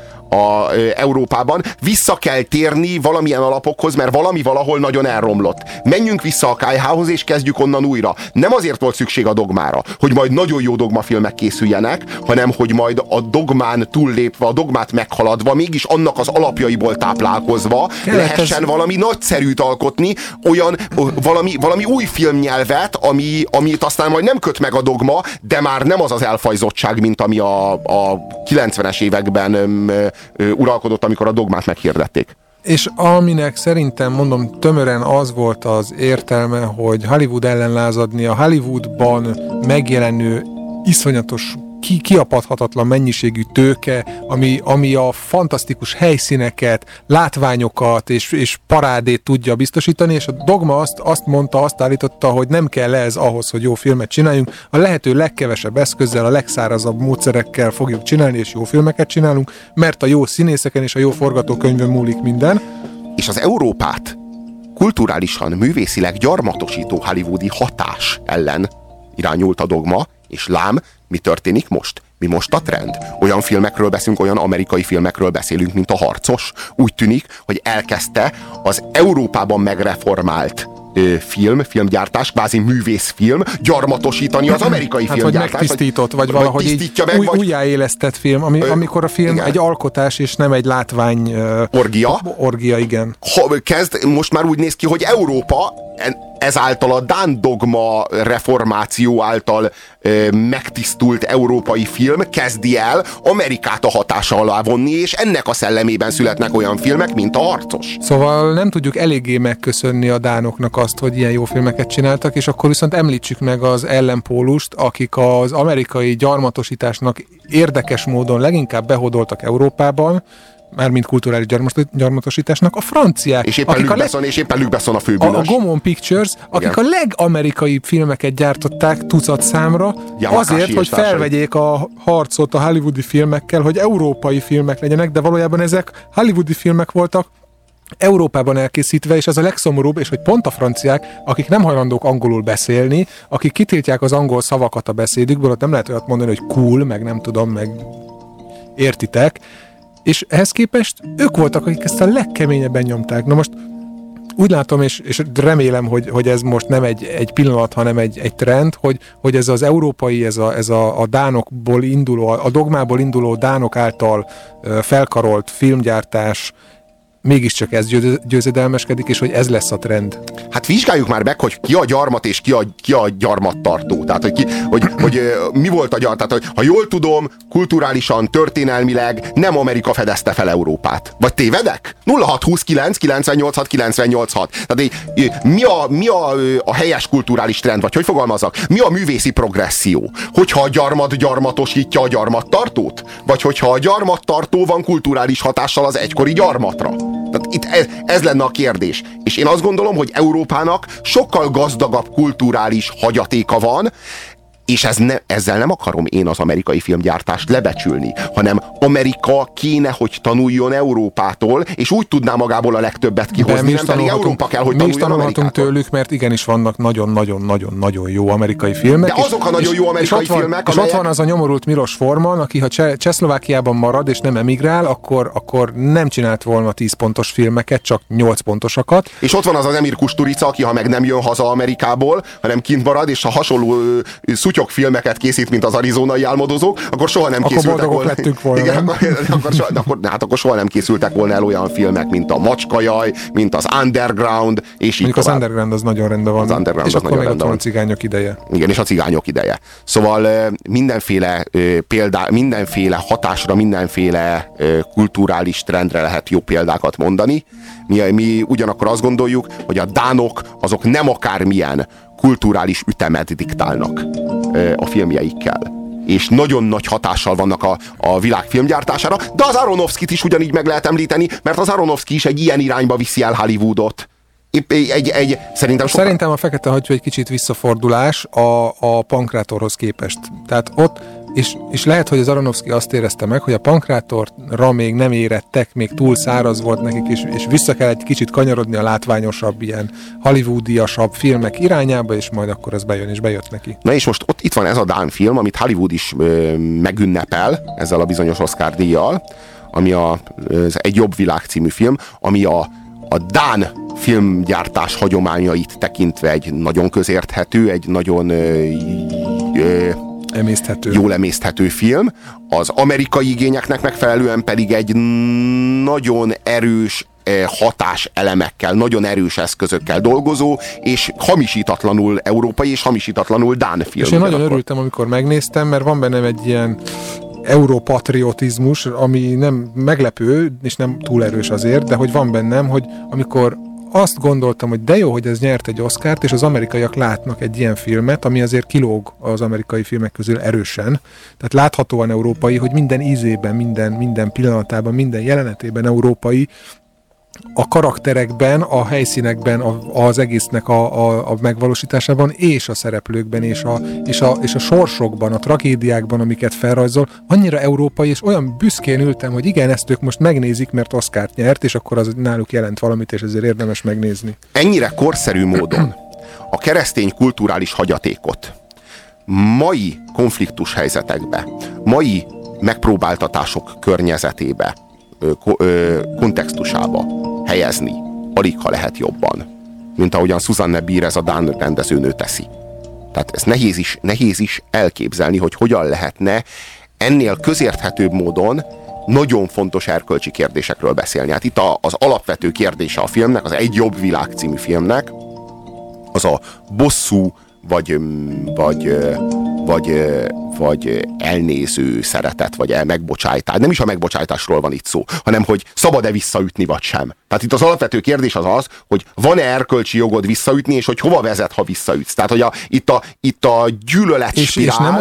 Európában. Vissza kell térni valamilyen alapokhoz, mert valami valahol nagyon elromlott. Menjünk vissza a Kályhához, és kezdjük onnan újra. Nem azért volt szükség a dogmára, hogy majd nagyon jó dogmafilmek készüljenek, hanem hogy majd a dogmán túllépve, a dogmát meghaladva, mégis annak az alapjaiból táplálkozva lehessen valami nagyszerűt alkotni, olyan valami új filmnyelvet, amit aztán majd nem köt meg a dogma, de már nem az az elfajzottság, mint ami a 90-es években uralkodott, amikor a dogmát meghirdették. És aminek szerintem, mondom, tömören az volt az értelme, hogy Hollywood ellen lázadni, a Hollywoodban megjelenő iszonyatos, kiapadhatatlan mennyiségű tőke, ami a fantasztikus helyszíneket, látványokat és parádét tudja biztosítani, és a dogma azt mondta, azt állította, hogy nem kell ez ahhoz, hogy jó filmet csináljunk, a lehető legkevesebb eszközzel, a legszárazabb módszerekkel fogjuk csinálni, és jó filmeket csinálunk, mert a jó színészeken és a jó forgatókönyvön múlik minden. És az Európát kulturálisan, művészileg gyarmatosító hollywoodi hatás ellen irányult a dogma, és lám, mi történik most? Mi most a trend? Olyan filmekről beszélünk, olyan amerikai filmekről beszélünk, mint a Harcos. Úgy tűnik, hogy elkezdte az Európában megreformált filmgyártás, kvázi művészfilm gyarmatosítani az amerikai filmgyártást. Hát, hogy megtisztított, vagy valahogy így újjáélesztett film, amikor a film igen. Egy alkotás és nem egy látvány... Orgia. Orgia, igen. Most már úgy néz ki, hogy Európa... ezáltal a dán dogma reformáció által megtisztult európai film kezdi el Amerikát a hatása alá vonni, és ennek a szellemében születnek olyan filmek, mint a Harcos. Szóval nem tudjuk eléggé megköszönni a dánoknak azt, hogy ilyen jó filmeket csináltak, és akkor viszont említsük meg az ellenpólust, akik az amerikai gyarmatosításnak érdekes módon leginkább behodoltak Európában, mármint kulturális gyarmatosításnak, a franciák. És éppen Luc Besson, a főbűnös. A Gaumont Pictures, akik igen. A legamerikaibb filmeket gyártották tucat számra, azért, hogy felvegyék a harcot a hollywoodi filmekkel, hogy európai filmek legyenek, de valójában ezek hollywoodi filmek voltak, Európában elkészítve, és ez a legszomorúbb, és hogy pont a franciák, akik nem hajlandók angolul beszélni, akik kitiltják az angol szavakat a beszédükből, ott nem lehet olyat mondani, hogy cool, meg nem tudom, meg értitek. És ehhez képest ők voltak, akik ezt a legkeményebben nyomták. Na most úgy látom, és remélem, hogy ez most nem egy pillanat, hanem egy trend, hogy ez az európai, ez a dánokból induló, a dogmából induló dánok által felkarolt filmgyártás mégiscsak ez győzedelmeskedik, és hogy ez lesz a trend. Hát vizsgáljuk már meg, hogy ki a gyarmat és ki a gyarmattartó. Tehát, hogy mi volt a gyarmat. Tehát, ha jól tudom, kulturálisan, történelmileg nem Amerika fedezte fel Európát. Vagy tévedek? 0629 986986. Tehát mi a helyes kulturális trend? Vagy hogy fogalmazok? Mi a művészi progresszió? Hogyha a gyarmat gyarmatosítja a gyarmattartót? Vagy hogyha a gyarmattartó van kulturális hatással az egykori gyarmatra? Tehát itt ez lenne a kérdés. És én azt gondolom, hogy Európának sokkal gazdagabb kulturális hagyatéka van, és ezzel nem akarom én az amerikai filmgyártást lebecsülni, hanem Amerika kéne, hogy tanuljon Európától, és úgy tudná magából a legtöbbet kihozni, nem pedig Európa kell, hogy tanuljon Amerikától. Mi is tőlük, mert igenis vannak nagyon-nagyon-nagyon-nagyon jó amerikai filmek. De azok a nagyon jó amerikai filmek, amelyek... És ott van az a nyomorult Milos Forman, aki ha Csehszlovákiában marad és nem emigrál, akkor nem csinált volna 10 pontos filmeket, csak 8 pontosakat. És ott van az Emir Kusturica, aki ha meg nem jön haza Amerikából, hanem kint marad, és a hasonló kutyok filmeket készít, mint az arizonai álmodozók, akkor soha nem készültek volna. Igen, akkor soha nem készültek volna el olyan filmek, mint a Macskajaj, mint az Underground, és így tovább. Az Underground az nagyon rendben van. Az Underground és az nagyon rendben van. A cigányok ideje. Igen, és a cigányok ideje. Szóval mindenféle példa, mindenféle hatásra, mindenféle kulturális trendre lehet jó példákat mondani. Mi ugyanakkor azt gondoljuk, hogy a dánok azok nem akármilyen kulturális ütemet diktálnak a filmjeikkel. És nagyon nagy hatással vannak a világ filmgyártására, de az Aronofskit is ugyanígy meg lehet említeni, mert az Aronofsky is egy ilyen irányba viszi el Hollywoodot. Szerintem a Fekete Hattyú egy kicsit visszafordulás a Pankrátorhoz képest. Tehát ott, és lehet, hogy az Aronofsky azt érezte meg, hogy a Pankrátorra még nem érettek, még túl száraz volt nekik, és vissza kell egy kicsit kanyarodni a látványosabb, ilyen hollywoodiasabb filmek irányába, és majd akkor ez bejön, és bejött neki. Na és most ott itt van ez a dán film, amit Hollywood is megünnepel ezzel a bizonyos Oscar díjjal, ami az Egy jobb világ című film, ami a dán filmgyártás hagyományait tekintve egy nagyon közérthető, egy nagyon jól emészthető film. Az amerikai igényeknek megfelelően pedig egy nagyon erős hatás elemekkel, nagyon erős eszközökkel dolgozó, és hamisítatlanul európai, és hamisítatlanul dán film. És én nagyon örültem, amikor megnéztem, mert van bennem egy ilyen europatriotizmus, ami nem meglepő, és nem túl erős azért, de hogy van bennem, hogy amikor azt gondoltam, hogy de jó, hogy ez nyert egy Oscart, és az amerikaiak látnak egy ilyen filmet, ami azért kilóg az amerikai filmek közül erősen. Tehát láthatóan európai, hogy minden ízében, minden pillanatában, minden jelenetében európai, a karakterekben, a helyszínekben, az egésznek a megvalósításában, és a szereplőkben, és a sorsokban, a tragédiákban, amiket felrajzol, annyira európai, és olyan büszkén ültem, hogy igen, ezt ők most megnézik, mert Oscart nyert, és akkor az náluk jelent valamit, és ezért érdemes megnézni. Ennyire korszerű módon a keresztény kulturális hagyatékot mai konfliktus helyzetekbe, mai megpróbáltatások környezetébe, kontextusába helyezni alig, ha lehet jobban, mint ahogyan Susanne Bier, ez a dán rendezőnő teszi. Tehát ez nehéz is elképzelni, hogy hogyan lehetne ennél közérthetőbb módon nagyon fontos erkölcsi kérdésekről beszélni. Hát itt az alapvető kérdése a filmnek, az Egy jobb világ című filmnek, az a bosszú vagy elnéző szeretet, vagy megbocsájtás. Nem is a megbocsájtásról van itt szó, hanem hogy szabad-e visszaütni, vagy sem. Tehát itt az alapvető kérdés az az, hogy van-e erkölcsi jogod visszaütni, és hogy hova vezet, ha visszaütsz. Tehát, hogy itt a gyűlölet spirál és nem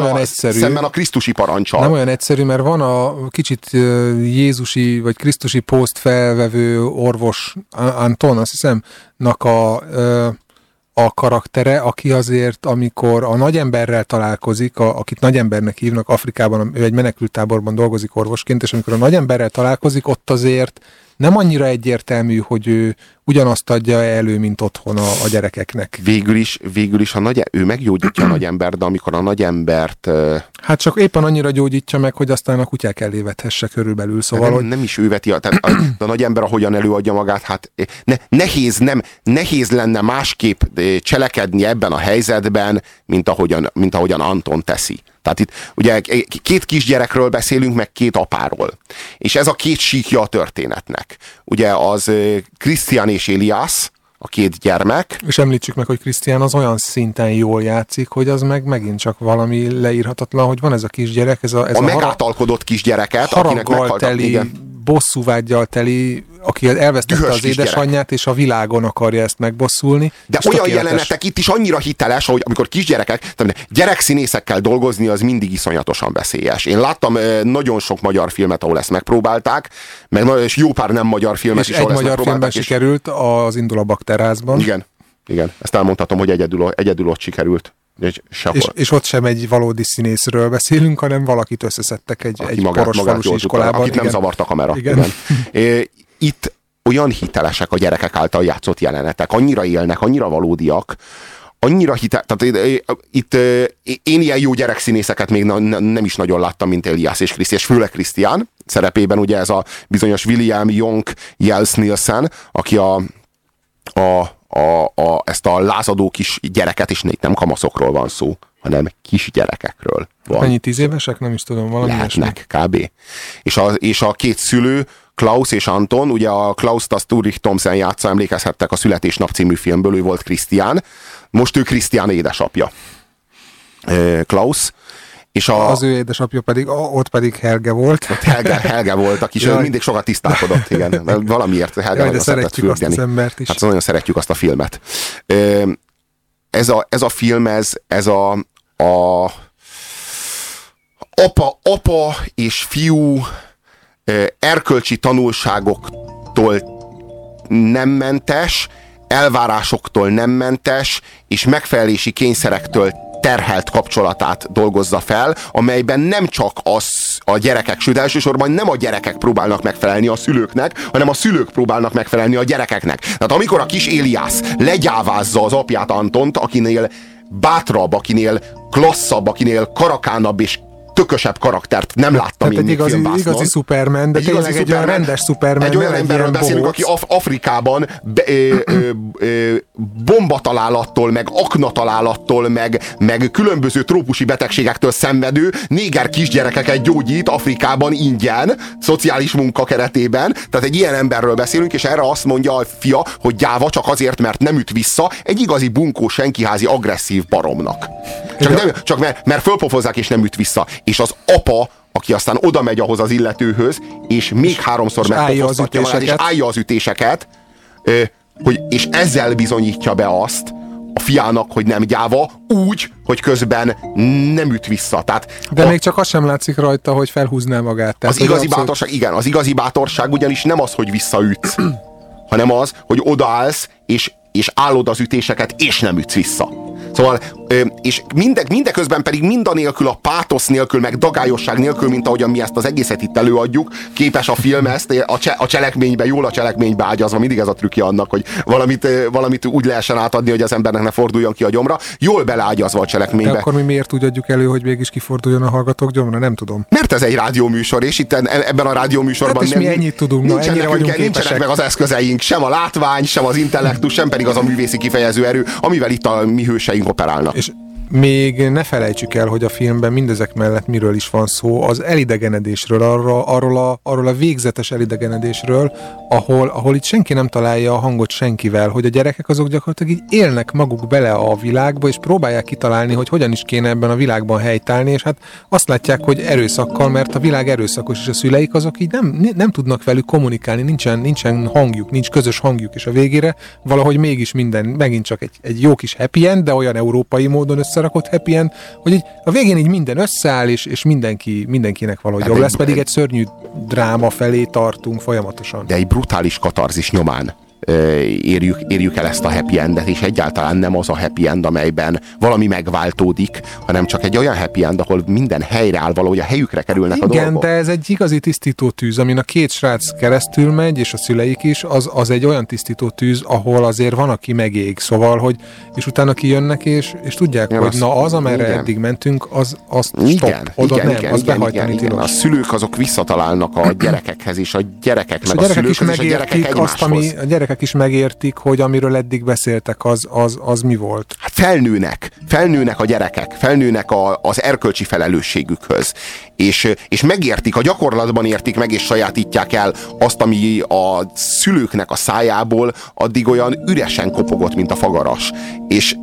olyan egyszerű, szemben a krisztusi parancsal. Nem olyan egyszerű, mert van a kicsit jézusi, vagy krisztusi pószt felvevő orvos Anton, azt hiszem, nak a karaktere, aki azért, amikor a nagyemberrel találkozik, akit nagyembernek hívnak, Afrikában, ő egy menekültáborban dolgozik orvosként, és amikor a nagyemberrel találkozik, ott azért nem annyira egyértelmű, hogy ő ugyanazt adja elő, mint otthon a gyerekeknek. Végül is ő meggyógyítja a nagyembert, de amikor a nagyembert... Hát csak éppen annyira gyógyítja meg, hogy aztán a kutyák elé vethesse körülbelül, szóval... Nem is ő veti, tehát a nagyember ahogyan előadja magát, hát nehéz lenne másképp cselekedni ebben a helyzetben, mint ahogyan Anton teszi. Tehát itt ugye két kisgyerekről beszélünk, meg két apáról. És ez a két síkja a történetnek. Ugye az Krisztián és Elias, a két gyermek. És említsük meg, hogy Krisztián az olyan szinten jól játszik, hogy az meg megint csak valami leírhatatlan, hogy van ez a kisgyerek. Ez a megátalkodott kisgyereket, akinek meghaltak. Igen. Bosszúvággyal teli, aki elvesztette dühös az édesanyját, és a világon akarja ezt megbosszulni. De olyan tökéletes jelenetek itt is annyira hiteles, hogy amikor kisgyerekek, gyerekszínészekkel dolgozni, az mindig iszonyatosan veszélyes. Én láttam nagyon sok magyar filmet, ahol ezt megpróbálták, és jó pár nem magyar filmet is, ahol ezt megpróbálták. És egy magyar filmben sikerült, az Indul a bakterházban. Igen. Ezt elmondhatom, hogy egyedül ott sikerült. És ott sem egy valódi színészről beszélünk, hanem valakit összeszedtek egy poros falusi iskolában. Akit nem zavart a kamera. Igen. Itt olyan hitelesek a gyerekek által játszott jelenetek. Annyira élnek, annyira valódiak, annyira itt én ilyen jó gyerekszínészeket még nem is nagyon láttam, mint Elias és Krisztián, és főleg Krisztián szerepében ugye ez a bizonyos William Young Jels Nielsen, aki a ezt a lázadó kis gyereket, és nem kamaszokról van szó, hanem kis gyerekekről van. Mennyi, 10 évesek? Nem is tudom, valami lehetnek, kb. És a két szülő, Klaus és Anton, ugye a Klaust azt Ulrich Thomsen játsza, emlékezhettek a Születésnap című filmből, ő volt Krisztián, most ő Krisztián édesapja. Klaus. És az ő édesapja pedig, ott pedig Helge volt. Helge volt, aki mindig sokat tisztálkodott, igen. Valamiért Helge nagyon szeretett fürdeni. Szeretjük azt az embert is. Hát nagyon szeretjük azt a filmet. Ez a film, ez a apa és fiú erkölcsi tanulságoktól nem mentes, elvárásoktól nem mentes, és megfelelési kényszerektől terhelt kapcsolatát dolgozza fel, amelyben nem csak a gyerekek, sőt elsősorban nem a gyerekek próbálnak megfelelni a szülőknek, hanem a szülők próbálnak megfelelni a gyerekeknek. Tehát amikor a kis Éliász legyávázza az apját, Antont, akinél bátrabb, akinél klasszabb, akinél karakánabb és tökösebb karaktert nem láttam én még filmvásznon. Igazi Superman, de tényleg egy olyan rendes Superman. Egy olyan emberről beszélünk, aki Afrikában bombatalálattól, meg aknatalálattól, meg különböző trópusi betegségektől szenvedő néger kisgyerekeket gyógyít Afrikában ingyen, szociális munka keretében. Tehát egy ilyen emberről beszélünk, és erre azt mondja a fia, hogy gyáva csak azért, mert nem üt vissza, egy igazi bunkó, senkiházi, agresszív baromnak. Csak mert fölpofozzák és nem üt vissza. És az apa, aki aztán oda megy ahhoz az illetőhöz, és még háromszor megpofoztatja magát, és állja az ütéseket, és ezzel bizonyítja be azt a fiának, hogy nem gyáva, úgy, hogy közben nem üt vissza. Tehát de még csak az sem látszik rajta, hogy felhúzná magát. Tehát az igazi bátorság, igen, az igazi bátorság ugyanis nem az, hogy visszaütsz, hanem az, hogy odaállsz, és állod az ütéseket, és nem ütsz vissza. Szóval, és mindeközben pedig mindanélkül, a pátosz nélkül, meg dagályosság nélkül, mint ahogyan mi ezt az egészet itt előadjuk, képes a film ezt a cselekménybe, jól a cselekménybe ágyazva, mindig ez a trükkje annak, hogy valamit úgy lehessen átadni, hogy az embernek ne forduljon ki a gyomra, jól beleágyazva a cselekménybe. De akkor mi miért úgy adjuk elő, hogy mégis kiforduljon a hallgatók gyomra? Nem tudom. Mert ez egy rádióműsor, és itt ebben a rádióműsorban hát mi ennyit tudunk, nincsenek meg az eszközeink, sem a látvány, sem az intellektus, sem pedig az a művészi kifejező erő, amivel itt a mi hőseink operálnak. És még ne felejtsük el, hogy a filmben mindezek mellett miről is van szó, az elidegenedésről, arról a végzetes elidegenedésről, ahol itt senki nem találja a hangot senkivel, hogy a gyerekek azok gyakorlatilag így élnek maguk bele a világba, és próbálják kitalálni, hogy hogyan is kéne ebben a világban helytállni, és hát azt látják, hogy erőszakkal, mert a világ erőszakos, és a szüleik azok így nem tudnak velük kommunikálni, nincsen hangjuk, nincs közös hangjuk, és a végére valahogy mégis minden, megint csak egy jó kis happy end, de olyan európai módon összerakott happy end, hogy így a végén így minden összeáll, és mindenkinek valahogy jobb lesz, pedig egy szörnyű dráma felé tartunk folyamatosan. De egy brutális katarzis nyomán érjük el ezt a happy endet, és egyáltalán nem az a happy end, amelyben valami megváltódik, hanem csak egy olyan happy end, ahol minden helyreáll, valahogy a helyükre kerülnek a dolgok. Igen, de ez egy igazi tisztító tűz, amin a két srác keresztül megy, és a szüleik is, az egy olyan tisztító tűz, ahol azért van, aki megég, szóval, hogy és utána kijönnek, és tudják, ja, hogy az amerre igen. Eddig mentünk, az stop, oda nem, igen, az behajtani tilos. A szülők azok visszatalálnak a gyerekekhez, és a gyerekek és meg a szülők, és a gyerekek egymáshoz. Is megértik, hogy amiről eddig beszéltek, az mi volt. Hát felnőnek a gyerekek, felnőnek az erkölcsi felelősségükhöz. És megértik, a gyakorlatban értik meg, és sajátítják el azt, ami a szülőknek a szájából addig olyan üresen kopogott, mint a fagaras. És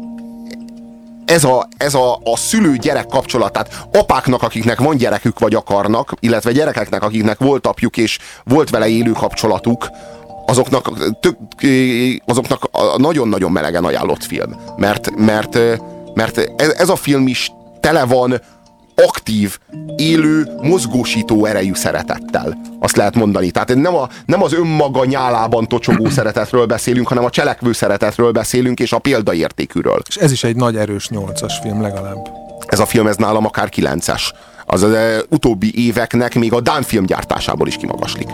ez a szülő-gyerek kapcsolatát apáknak, akiknek van gyerekük, vagy akarnak, illetve gyerekeknek, akiknek volt apjuk, és volt vele élő kapcsolatuk, azoknak a nagyon-nagyon melegen ajánlott film. Mert ez a film is tele van aktív, élő, mozgósító erejű szeretettel. Azt lehet mondani. Tehát nem az önmaga nyálában tocsogó szeretetről beszélünk, hanem a cselekvő szeretetről beszélünk, és a példaértékűről. És ez is egy nagy erős 8-as film legalább. Ez a film, ez nálam akár 9-es. Az utóbbi éveknek még a dán filmgyártásából is kimagaslik.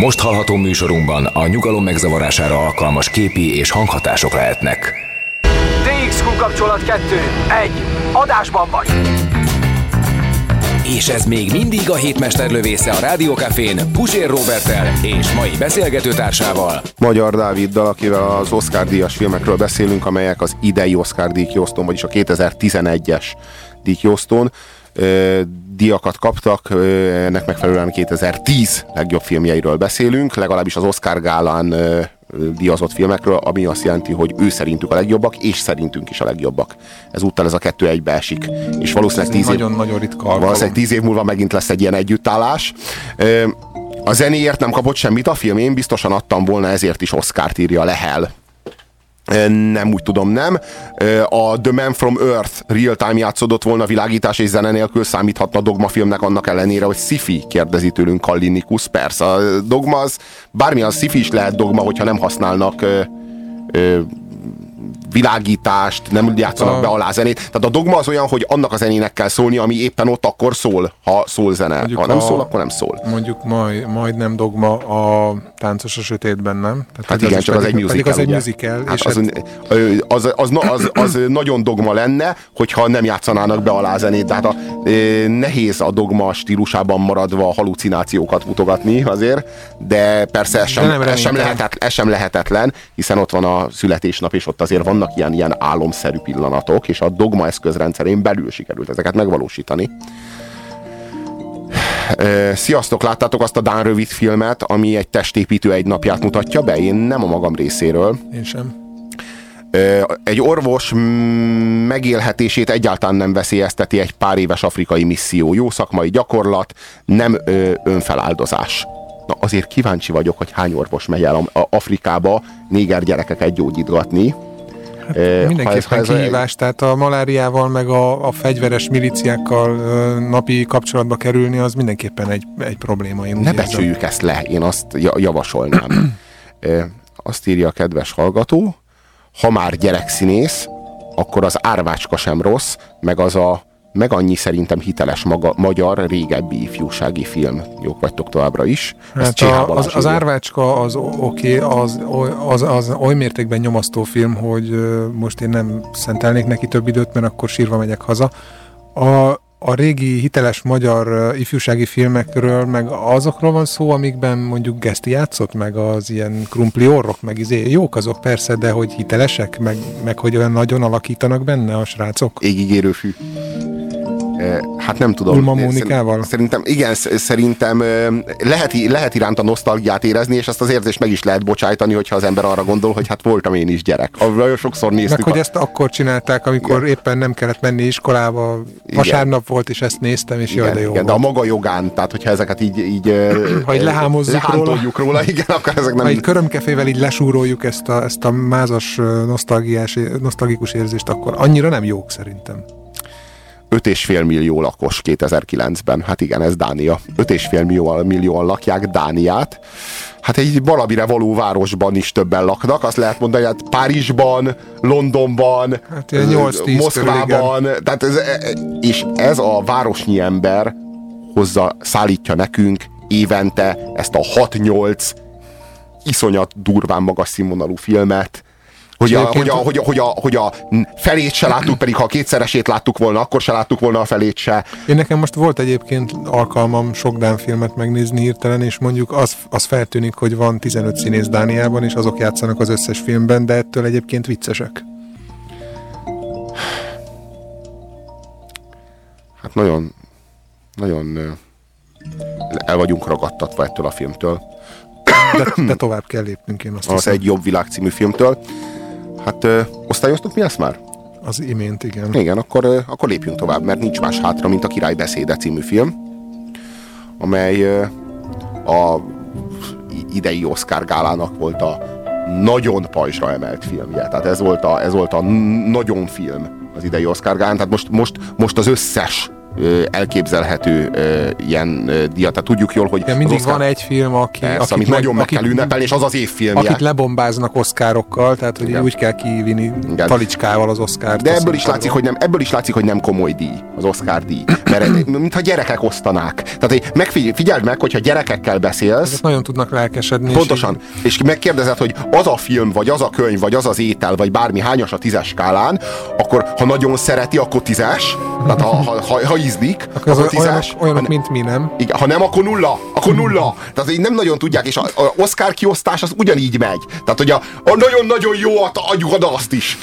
Most hallható műsorunkban a nyugalom megzavarására alkalmas képi és hanghatások lehetnek. TXQ kapcsolat 2-1. Adásban vagy! És ez még mindig a hétmester lövésze a Rádiókafén, Puzsér Róberttel és mai beszélgetőtársával, Magyar Dáviddal, akivel az Oscar-díjas filmekről beszélünk, amelyek az idei Oscar-díjkiosztón, vagyis a 2011-es díjkiosztón díjakat kaptak, ennek megfelelően 2010 legjobb filmjeiről beszélünk, legalábbis az Oscar gálán díjazott filmekről, ami azt jelenti, hogy ő szerintük a legjobbak, és szerintünk is a legjobbak. Ezúttal ez a kettő egybe esik. És valószínűleg 10 év, múlva megint lesz egy ilyen együttállás. A zenéért nem kapott semmit a film, én biztosan adtam volna ezért is Oscart, írja Lehel. Nem úgy tudom, nem. A The Man from Earth real time játszódott volna, világítás és zene nélkül számíthatna Dogma filmnek, annak ellenére, hogy sci-fi, kérdezi tőlünk Kalinikus. Persze, a Dogma az, bármilyen sci-fi is lehet Dogma, hogyha nem használnak világítást, nem játszanak be alá zenét. Tehát a Dogma az olyan, hogy annak a zenének kell szólni, ami éppen ott akkor szól, ha szól zene. Mondjuk ha nem szól, akkor nem szól. Mondjuk majdnem Dogma a Táncos a sötétben, nem? Tehát hát igen, csak az egy musical. Pedig az egy musical. Hát az nagyon Dogma lenne, hogyha nem játszanának be alá zenét. Tehát nehéz a Dogma stílusában maradva halucinációkat mutogatni azért, de persze ez sem lehetetlen, hiszen ott van a születésnap, és ott azért vannak ilyen álomszerű pillanatok, és a Dogma eszközrendszerén belül sikerült ezeket megvalósítani. Sziasztok, láttátok azt a dán rövid filmet, ami egy testépítő egy napját mutatja be? Én nem a magam részéről. Én sem. Egy orvos megélhetését egyáltalán nem veszélyezteti egy pár éves afrikai misszió. Jó szakmai gyakorlat, nem önfeláldozás. Na azért kíváncsi vagyok, hogy hány orvos megy el Afrikába néger gyerekeket gyógyítgatni. Hát mindenképpen kihívás, tehát a maláriával meg a fegyveres milíciákkal napi kapcsolatba kerülni, az mindenképpen egy probléma. Én ne becsüljük ezt le, én azt javasolnám. Azt írja a kedves hallgató, ha már gyerekszínész, akkor az Árvácska sem rossz, meg az a meg annyi szerintem hiteles magyar régebbi ifjúsági film. Jók vagytok továbbra is. Hát az Árvácska az oké, az oly mértékben nyomasztó film, hogy most én nem szentelnék neki több időt, mert akkor sírva megyek haza. A régi hiteles magyar ifjúsági filmekről, meg azokról van szó, amikben mondjuk Geszti játszott, meg az ilyen krumpli orrok, meg izé, jók azok persze, de hogy hitelesek, meg hogy olyan nagyon alakítanak benne a srácok. Égigérő fű. Hát nem tudom. Ulma Mónikával? Szerintem lehet iránt a nosztalgiát érezni, és ezt az érzést meg is lehet bocsájtani, hogyha az ember arra gondol, hogy hát voltam én is gyerek. Nagyon sokszor néztük. Meg hogy ezt akkor csinálták, amikor éppen nem kellett menni iskolába. Vasárnap volt, és ezt néztem, és jaj, de jó. De a maga jogán, tehát hogyha ezeket így lehántoljuk róla, igen, akkor ezek nem... Ha így körömkefével így lesúroljuk ezt a mázas, nosztalgikus érzést, akkor annyira nem jók szerintem. 5,5 millió lakos 2009-ben. Hát igen, ez Dánia. 5,5 millióan lakják Dániát. Hát egy valamire való városban is többen laknak. Azt lehet mondani, hogy hát Párizsban, Londonban, hát Moszkvában. Tehát ez a városnyi ember hozzászállítja nekünk évente ezt a 6-8 iszonyat durván magas színvonalú filmet, hogy a felét se láttuk, pedig ha a kétszeresét láttuk volna, akkor se láttuk volna a felét se. Én nekem most volt egyébként alkalmam sok dán filmet megnézni hirtelen, és mondjuk az feltűnik, hogy van 15 színész Dániában, és azok játszanak az összes filmben, de ettől egyébként viccesek. Hát nagyon, nagyon el vagyunk ragadtatva ettől a filmtől. De tovább kell lépnünk, én azt hiszem. Egy jobb világ című filmtől. Hát osztályoztuk mi ezt már? Az imént, igen. Igen, akkor lépjünk tovább, mert nincs más hátra, mint a Király beszéde című film, amely a idei Oscar gálának volt a nagyon pajzsra emelt filmje. Tehát ez volt a nagyon film az idei Oscar gálán. Tehát most az összes elképzelhető ilyen díjat. Tehát tudjuk jól, hogy... De mindig Oscar... van egy film, amit nagyon meg kell ünnepelni, és az az évfilmje. Akit lebombáznak Oscarokkal, tehát hogy úgy kell kivinni talicskával az Oscart. De ebből is látszik, hogy nem komoly díj, az Oscar díj. Mert mintha gyerekek osztanák. Tehát figyeld meg, hogyha gyerekekkel beszélsz... Ezt nagyon tudnak lelkesedni. Pontosan. És megkérdezed, hogy az a film, vagy az a könyv, vagy az az étel, vagy bármi hányas a 10-es skálán, akkor ha nagyon szereti, akkor 10-es. Tehát ha ízlik, akkor 10-es. Olyanok, mint mi, nem? Igen, ha nem, akkor 0. Akkor 0. Tehát így nem nagyon tudják, és az Oscar kiosztás az ugyanígy megy. Tehát, hogy a nagyon-nagyon jó, adjuk oda azt is.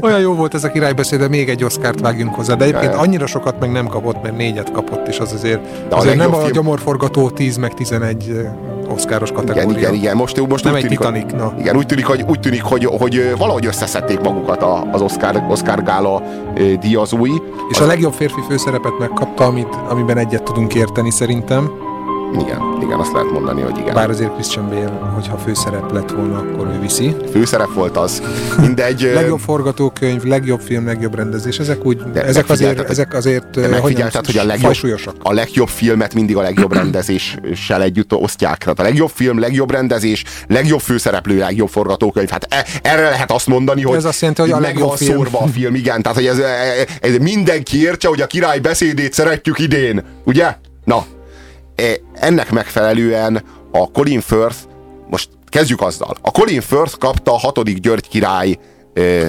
Olyan jó volt ez a királybeszéd, de még egy Oscart vágjunk hozzá. De egyébként annyira sokat meg nem kapott, mert 4-et kapott, és az azért nem a gyomorforgató 10 meg 11 Oscaros kategória. Igen. Most nem úgy tűnik, Titanic, no. Igen, úgy tűnik, hogy valahogy összeszedték magukat az Oscar gála díjazói. És a legjobb férfi főszerepet megkapta, amiben egyet tudunk érteni szerintem. Igen, azt lehet mondani, hogy igen. Bár azért Christian Bale, hogyha főszerep lett volna, akkor ő viszi. Főszerep volt az. Mindegy. Legjobb forgatókönyv, legjobb film, legjobb rendezés. Ezek azért megfigyelted, hogy a legjobb filmet mindig a legjobb rendezéssel együtt osztják. Tehát a legjobb film, legjobb rendezés, legjobb főszereplő, legjobb forgatókönyv. Hát erre lehet azt mondani, hogy meg van szórva a film. Igen, tehát hogy ez mindenki értse, hogy a király beszédét szeretjük idén. Ugye? Na. Ennek megfelelően a Colin Firth, most kezdjük azzal, a Colin Firth kapta a 6. György király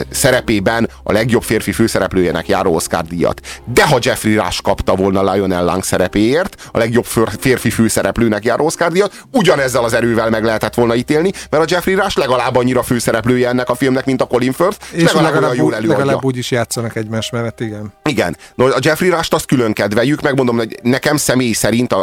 szerepében a legjobb férfi főszereplőjének járó Oscar díjat. De ha Jeffrey Rush kapta volna Lionel Lang szerepéért a legjobb férfi főszereplőnek járó Oscar díjat, ugyanezzel az erővel meg lehetett volna ítélni, mert a Jeffrey Rush legalább annyira főszereplője ennek a filmnek, mint a Colin Firth, és legalább jól előadja. Legalább úgy is játszanak egymás mellett, igen. Igen. No, a Jeffrey Rush-t azt külön kedveljük, megmondom, hogy nekem személy szerint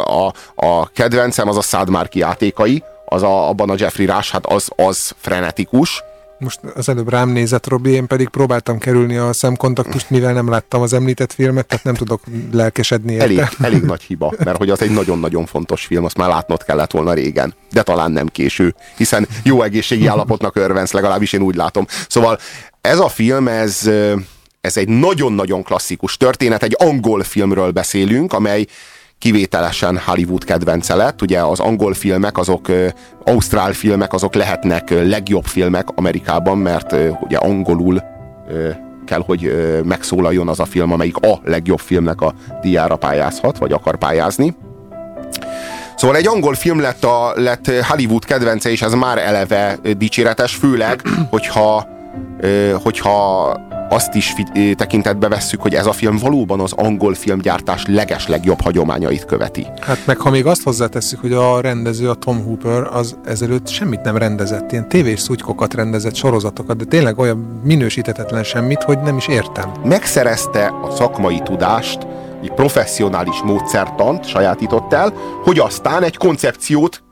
a kedvencem az a Sadmarki játékai, abban a Jeffrey Rush, hát az frenetikus. Most az előbb rám nézett Robi, én pedig próbáltam kerülni a szemkontaktust, mivel nem láttam az említett filmet, tehát nem tudok lelkesedni érte. Elég nagy hiba, mert hogy az egy nagyon-nagyon fontos film, azt már látnod kellett volna régen, de talán nem késő, hiszen jó egészségi állapotnak örvensz, legalábbis én úgy látom. Szóval ez a film, ez egy nagyon-nagyon klasszikus történet, egy angol filmről beszélünk, amely kivételesen Hollywood kedvence lett. Ugye az angol filmek, ausztrál filmek, azok lehetnek legjobb filmek Amerikában, mert ugye angolul kell, hogy megszólaljon az a film, amelyik a legjobb filmnek a díjára pályázhat, vagy akar pályázni. Szóval egy angol film lett Hollywood kedvence, és ez már eleve dicséretes, főleg, hogyha azt is tekintetbe vesszük, hogy ez a film valóban az angol filmgyártás legeslegjobb hagyományait követi. Hát meg ha még azt hozzátesszük, hogy a rendező, a Tom Hooper, az ezelőtt semmit nem rendezett, ilyen tévés szutykokat rendezett, sorozatokat, de tényleg olyan minősíthetetlen semmit, hogy nem is értem. Megszerezte a szakmai tudást, egy professzionális módszertant sajátított el, hogy aztán egy koncepciót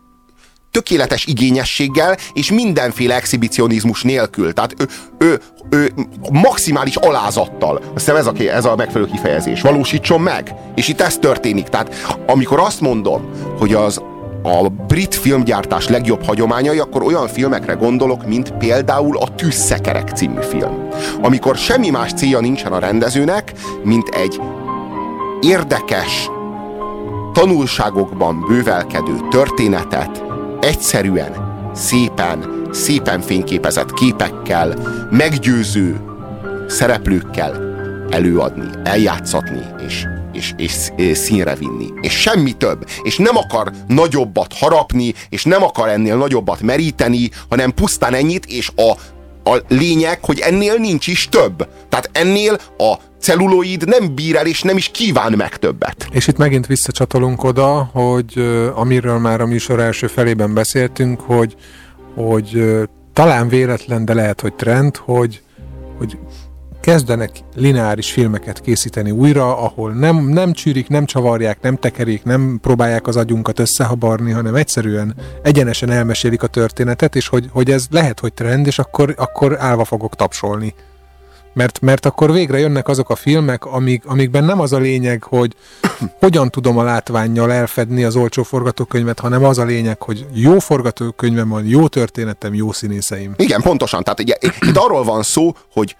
tökéletes igényességgel és mindenféle exhibicionizmus nélkül. Tehát ő maximális alázattal. Aztán ez a megfelelő kifejezés. Valósítson meg. És itt ez történik. Tehát amikor azt mondom, hogy a brit filmgyártás legjobb hagyományai, akkor olyan filmekre gondolok, mint például a Tűzszekerek című film. Amikor semmi más célja nincsen a rendezőnek, mint egy érdekes, tanulságokban bővelkedő történetet egyszerűen, szépen fényképezett képekkel, meggyőző szereplőkkel előadni, eljátszatni és színre vinni. És semmi több. És nem akar nagyobbat harapni, és nem akar ennél nagyobbat meríteni, hanem pusztán ennyit, és a lényeg, hogy ennél nincs is több. Tehát ennél a celluloid nem bír el, és nem is kíván meg többet. És itt megint visszacsatolunk oda, hogy amiről már a műsor első felében beszéltünk, hogy talán véletlen, de lehet, hogy trend, hogy kezdenek lineáris filmeket készíteni újra, ahol nem csűrik, nem csavarják, nem tekerik, nem próbálják az agyunkat összehabarni, hanem egyszerűen egyenesen elmesélik a történetet, és hogy ez lehet, hogy trend, és akkor állva fogok tapsolni. Mert akkor végre jönnek azok a filmek, amikben nem az a lényeg, hogy hogyan tudom a látvánnyal elfedni az olcsó forgatókönyvet, hanem az a lényeg, hogy jó forgatókönyvem van, jó történetem, jó színészeim. Igen, pontosan. Tehát itt arról van szó, hogy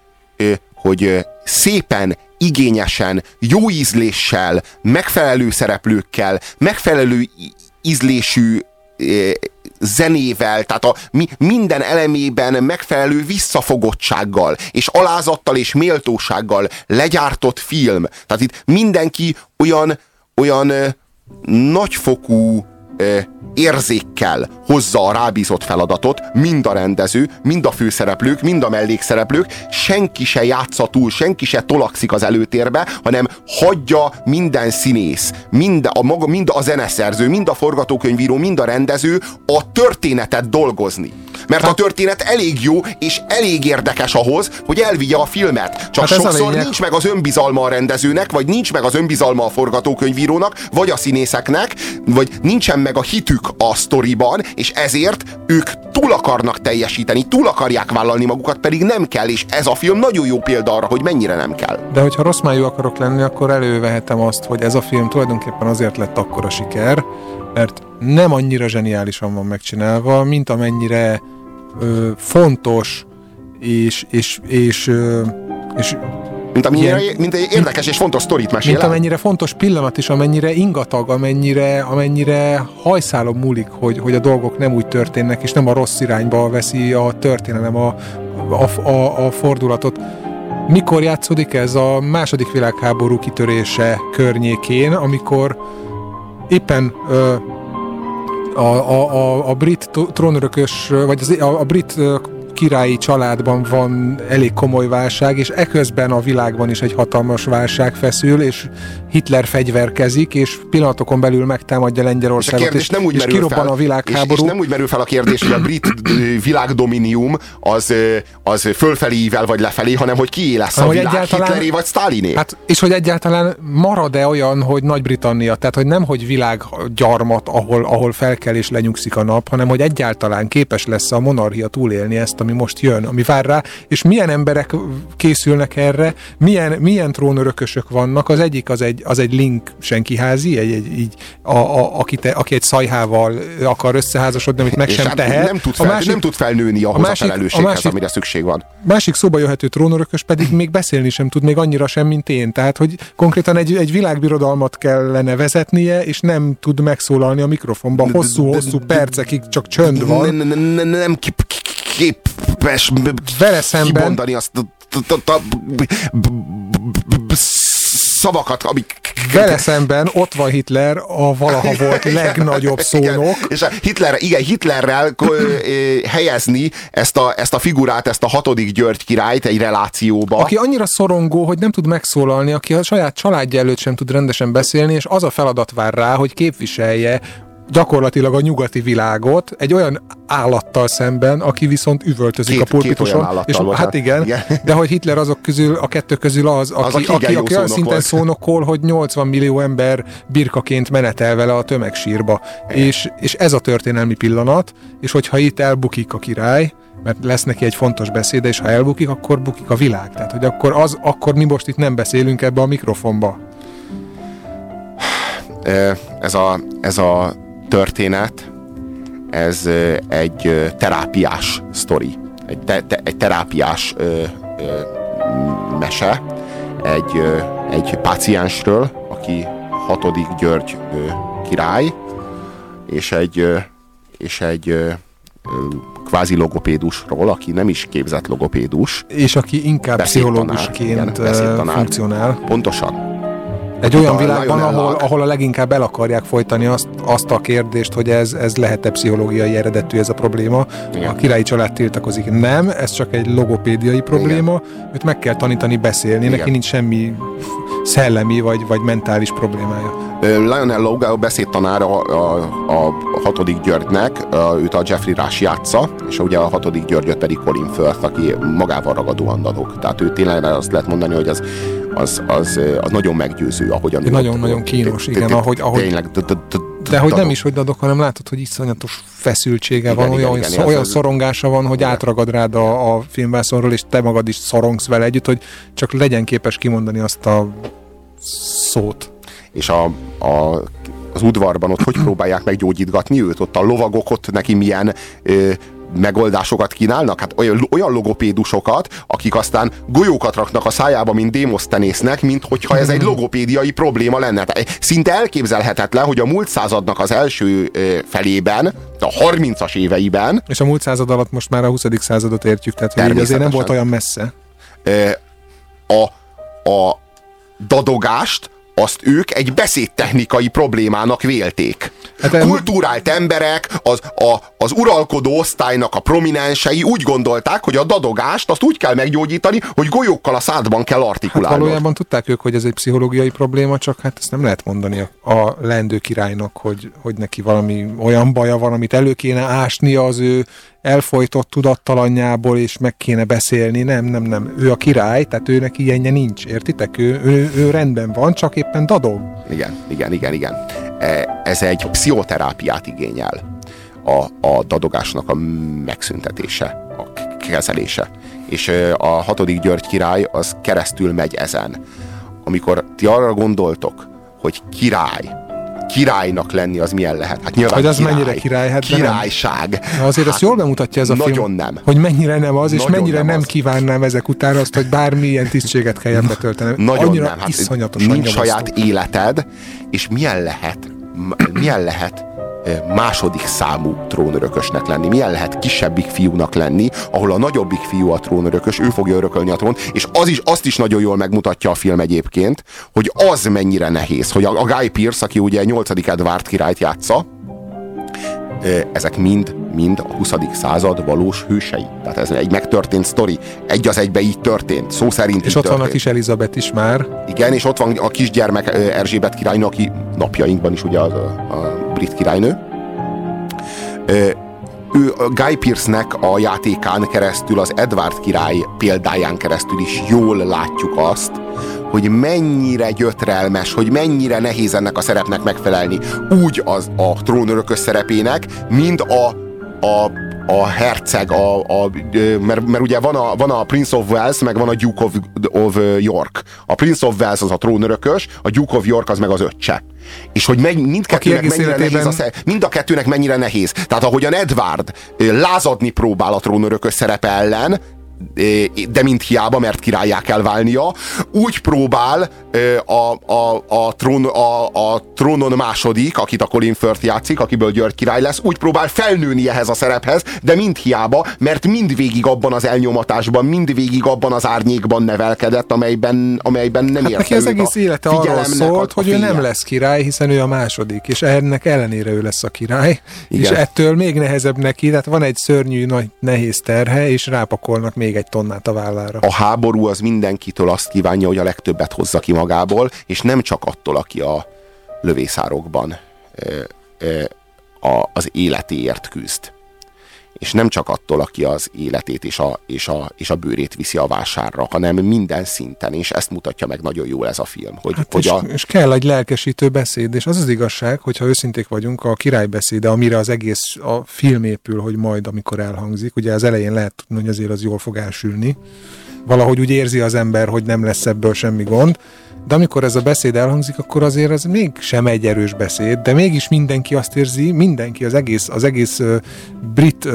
hogy szépen, igényesen, jó ízléssel, megfelelő szereplőkkel, megfelelő ízlésű zenével, tehát a minden elemében megfelelő visszafogottsággal, és alázattal és méltósággal legyártott film. Tehát itt mindenki olyan nagyfokú érzékkel hozza a rábízott feladatot, mind a rendező, mind a főszereplők, mind a mellékszereplők, senki se játsza túl, senki se tolakszik az előtérbe, hanem hagyja minden színész, mind a zeneszerző, mind a forgatókönyvíró, mind a rendező a történetet dolgozni. Mert a történet elég jó, és elég érdekes ahhoz, hogy elvigye a filmet. Csak sokszor nincs meg az önbizalma a rendezőnek, vagy nincs meg az önbizalma a forgatókönyvírónak, vagy a színészeknek, vagy nincsen meg a hitük a sztoriban, és ezért ők túl akarnak teljesíteni, túl akarják vállalni magukat, pedig nem kell, és ez a film nagyon jó példa arra, hogy mennyire nem kell. De hogyha rossz májú akarok lenni, akkor elővehetem azt, hogy ez a film tulajdonképpen azért lett akkora siker, mert nem annyira zseniálisan van megcsinálva, mint amennyire fontos és mint egy érdekes és fontos sztorit mesél. Mint amennyire fontos pillanat is, amennyire ingatag, amennyire hajszálon múlik, hogy a dolgok nem úgy történnek, és nem a rossz irányba veszi a történelem a fordulatot. Mikor játszódik ez? A második világháború kitörése környékén, amikor éppen a brit trónörökös, vagy a brit királyi családban van elég komoly válság, és eközben a világban is egy hatalmas válság feszül, és Hitler fegyverkezik, és pillanatokon belül megtámadja Lengyelországot, és kirobban a világháború. És nem úgy merül fel a kérdés, hogy a brit világdominium az fölfelé ível vagy lefelé, hanem hogy kié lesz a világ, Hitleré vagy Sztáliné. Hát, és hogy egyáltalán marad-e olyan, hogy Nagy-Britannia, tehát hogy nem, hogy világgyarmat, ahol felkel és lenyugszik a nap, hanem hogy egyáltalán képes lesz a monarchia túlélni ezt, ami most jön, ami vár rá, és milyen emberek készülnek erre, milyen trónörökösök vannak, az egy Link senkiházi, aki egy szajhával akar összeházasodni, amit meg és sem tehet. Nem tud felnőni ahhoz a felelősséghez, amire szükség van. Másik szóba jöhető trónörökös pedig még beszélni sem tud, még annyira sem, mint én. Tehát, hogy konkrétan egy világbirodalmat kellene vezetnie, és nem tud megszólalni a mikrofonban hosszú percekig, csak csönd van. Nem képes kibondani azt szavakat, amik... Vele szemben ott van Hitler, a valaha volt legnagyobb szónok. És Hitlerrel helyezni ezt a figurát, ezt a hatodik György királyt egy relációba. Aki annyira szorongó, hogy nem tud megszólalni, aki a saját családja előtt sem tud rendesen beszélni, és az a feladat vár rá, hogy képviselje gyakorlatilag a nyugati világot egy olyan állattal szemben, aki viszont üvöltözik a pulpituson. És hát igen, de hogy Hitler azok közül, a kettő közül aki olyan szinten szónokol, hogy 80 millió ember birkaként menetel vele a tömegsírba. És ez a történelmi pillanat, és hogyha itt elbukik a király, mert lesz neki egy fontos beszéde, és ha elbukik, akkor bukik a világ. Tehát, hogy akkor mi most itt nem beszélünk ebbe a mikrofonba. Ez a történet, ez egy terápiás sztori, egy terápiás mese, egy páciensről, aki hatodik György király, és egy kvázi logopédusról, aki nem is képzett logopédus. És aki inkább pszichológusként funkcionál. Pontosan. Egy olyan világban, ahol a leginkább el akarják folytani azt a kérdést, hogy ez lehet-e pszichológiai eredetű ez a probléma. Igen. A királyi család tiltakozik. Nem, ez csak egy logopédiai probléma. Igen. Őt meg kell tanítani beszélni. Igen. Neki nincs semmi szellemi vagy mentális problémája. Lionel Lowgau beszédtanár a hatodik Györgynek, őt a Jeffrey Rush játsza, és ugye a hatodik Györgyöt pedig Colin Firth, aki magával ragadóan dadog. Tehát ő tényleg azt lehet mondani, hogy az nagyon meggyőző, ahogyan... Nagyon-nagyon kínos, igen, ahogy... Tényleg... De hogy nem is, hogy dadok, hanem látod, hogy iszonyatos feszültsége van, olyan szorongása van, hogy átragad rád a filmvászonról, és te magad is szorongsz vele együtt, hogy csak legyen képes kimondani azt a szót. És az udvarban ott hogy próbálják meggyógyítgatni őt? Ott a lovagok ott neki milyen megoldásokat kínálnak? Hát olyan logopédusokat, akik aztán golyókat raknak a szájába, mint Démosztenésznek, mint hogyha ez egy logopédiai probléma lenne. Szinte elképzelhetetlen, hogy a múlt századnak az első felében, a 30-as éveiben... És a múlt század alatt most már a 20. századot értjük, tehát hogy azért nem volt olyan messze. A dadogást azt ők egy beszédtechnikai problémának vélték. Kultúrált emberek, az uralkodó osztálynak a prominensei úgy gondolták, hogy a dadogást azt úgy kell meggyógyítani, hogy golyókkal a szádban kell artikulálni. Hát valójában tudták ők, hogy ez egy pszichológiai probléma, csak hát ezt nem lehet mondani a leendő királynak, hogy neki valami olyan baja van, amit elő kéne ásnia az ő elfojtott tudattalanjából, és meg kéne beszélni. Nem. Ő a király, tehát őnek ilyenje nincs, értitek? Ő rendben van, csak éppen dadog. Igen. Ez egy pszichoterápiát igényel, a dadogásnak a megszüntetése, a kezelése. És a 6. György király az keresztül megy ezen. Amikor ti arra gondoltok, hogy királynak lenni az milyen lehet? Hát nyilván hogy az király, mennyire király? Hát királyság. Azért hát, ezt jól bemutatja ez a film, nem. Hogy mennyire nem az, és mennyire nem kívánnám ezek után azt, hogy bármilyen tisztséget kelljen betöltenem. Nagyon annyira nem. Hát iszonyatosan nincs nyomasztó. Saját életed, és milyen lehet második számú trónörökösnek lenni, milyen lehet kisebbik fiúnak lenni, ahol a nagyobbik fiú a trónörökös, ő fogja örökölni a trónt, és azt is nagyon jól megmutatja a film egyébként, hogy az mennyire nehéz, hogy a Guy Pearce, aki ugye 8. Edward királyt játsza, ezek mind a 20. század valós hősei. Tehát ez egy megtörtént sztori. Egy az egybe így történt. Szó szerint és ott történt. Van a kis Elizabeth is már. Igen, és ott van a kisgyermek Erzsébet királynő, aki napjainkban is ugye a brit királynő. Ő Guy Pearce-nek a játékán keresztül, az Edward király példáján keresztül is jól látjuk azt, hogy mennyire gyötrelmes, hogy mennyire nehéz ennek a szerepnek megfelelni. Úgy az a trónörökös szerepének, mint a herceg, mert ugye van a Prince of Wales, meg van a Duke of York. A Prince of Wales az a trónörökös, a Duke of York az meg az öccse. És hogy mind a kettőnek mennyire nehéz. Tehát ahogyan Edward lázadni próbál a trónörökös szerepe ellen, de mint hiába, mert királlyá kell válnia, úgy próbál a trónon második, akit a Colin Firth játszik, akiből György király lesz, úgy próbál felnőni ehhez a szerephez, de mind hiába, mert mindvégig abban az elnyomatásban, mindvégig abban az árnyékban nevelkedett, amelyben nem érte. Neki az egész élete arról szólt, hogy ő nem lesz király, hiszen ő a második, és ennek ellenére ő lesz a király, igen. És ettől még nehezebb neki, tehát van egy szörnyű, nagy, nehéz terhe, és rápakolnak még egy tonnát a vállára. A háború az mindenkitől azt kívánja, hogy a legtöbbet hozza ki magából, és nem csak attól, aki a lövészárokban az életéért küzd. És nem csak attól, aki az életét és a bőrét viszi a vásárra, hanem minden szinten, és ezt mutatja meg nagyon jól ez a film. És kell egy lelkesítő beszéd, és az igazság, hogyha őszinték vagyunk, a királybeszéde, amire az egész a film épül, hogy majd, amikor elhangzik, ugye az elején lehet tudni, hogy azért az jól fog elsülni, valahogy úgy érzi az ember, hogy nem lesz ebből semmi gond, de amikor ez a beszéd elhangzik, akkor azért ez mégsem egy erős beszéd, de mégis mindenki azt érzi, az egész brit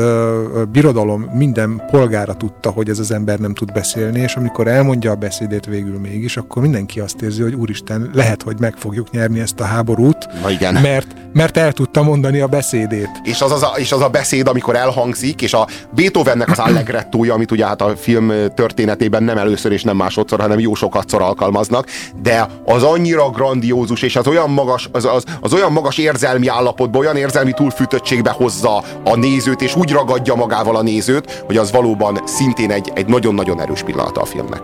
birodalom minden polgára tudta, hogy ez az ember nem tud beszélni, és amikor elmondja a beszédét végül mégis, akkor mindenki azt érzi, hogy úristen, lehet, hogy meg fogjuk nyerni ezt a háborút, mert el tudta mondani a beszédét. És az a beszéd, amikor elhangzik, és a Beethovennek az allegrettója, amit ugye hát a film történetében nem először és nem másodszor, hanem jó sokatszor alkalmaznak, de az annyira grandiózus, és az olyan magas érzelmi állapotba, olyan érzelmi túlfűtöttségbe hozza a nézőt, és úgy ragadja magával a nézőt, hogy az valóban szintén egy nagyon-nagyon erős pillanata a filmnek.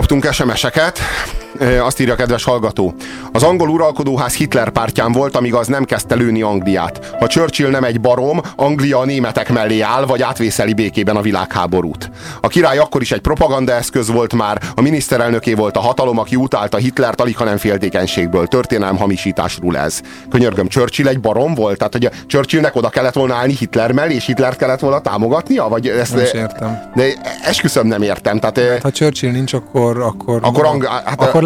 Kaptunk SMS-eket, azt írja a kedves hallgató. Az angol uralkodóház Hitler pártján volt, amíg az nem kezdte lőni Angliát. Ha Churchill nem egy barom, Anglia a németek mellé áll, vagy átvészeli békében a világháborút. A király akkor is egy propagandaeszköz volt már, a miniszterelnöké volt a hatalom, aki utálta Hitlert alig, ha nem féltékenységből. Történelem hamisításról ez. Könyörgöm, Churchill egy barom volt? Tehát, hogy a Churchillnek oda kellett volna állni Hitler mellé, és Hitlert kellett volna támogatnia? Vagy ezt nem értem. De esküszöm, nem értem. Tehát, ha Churchill nincs, akkor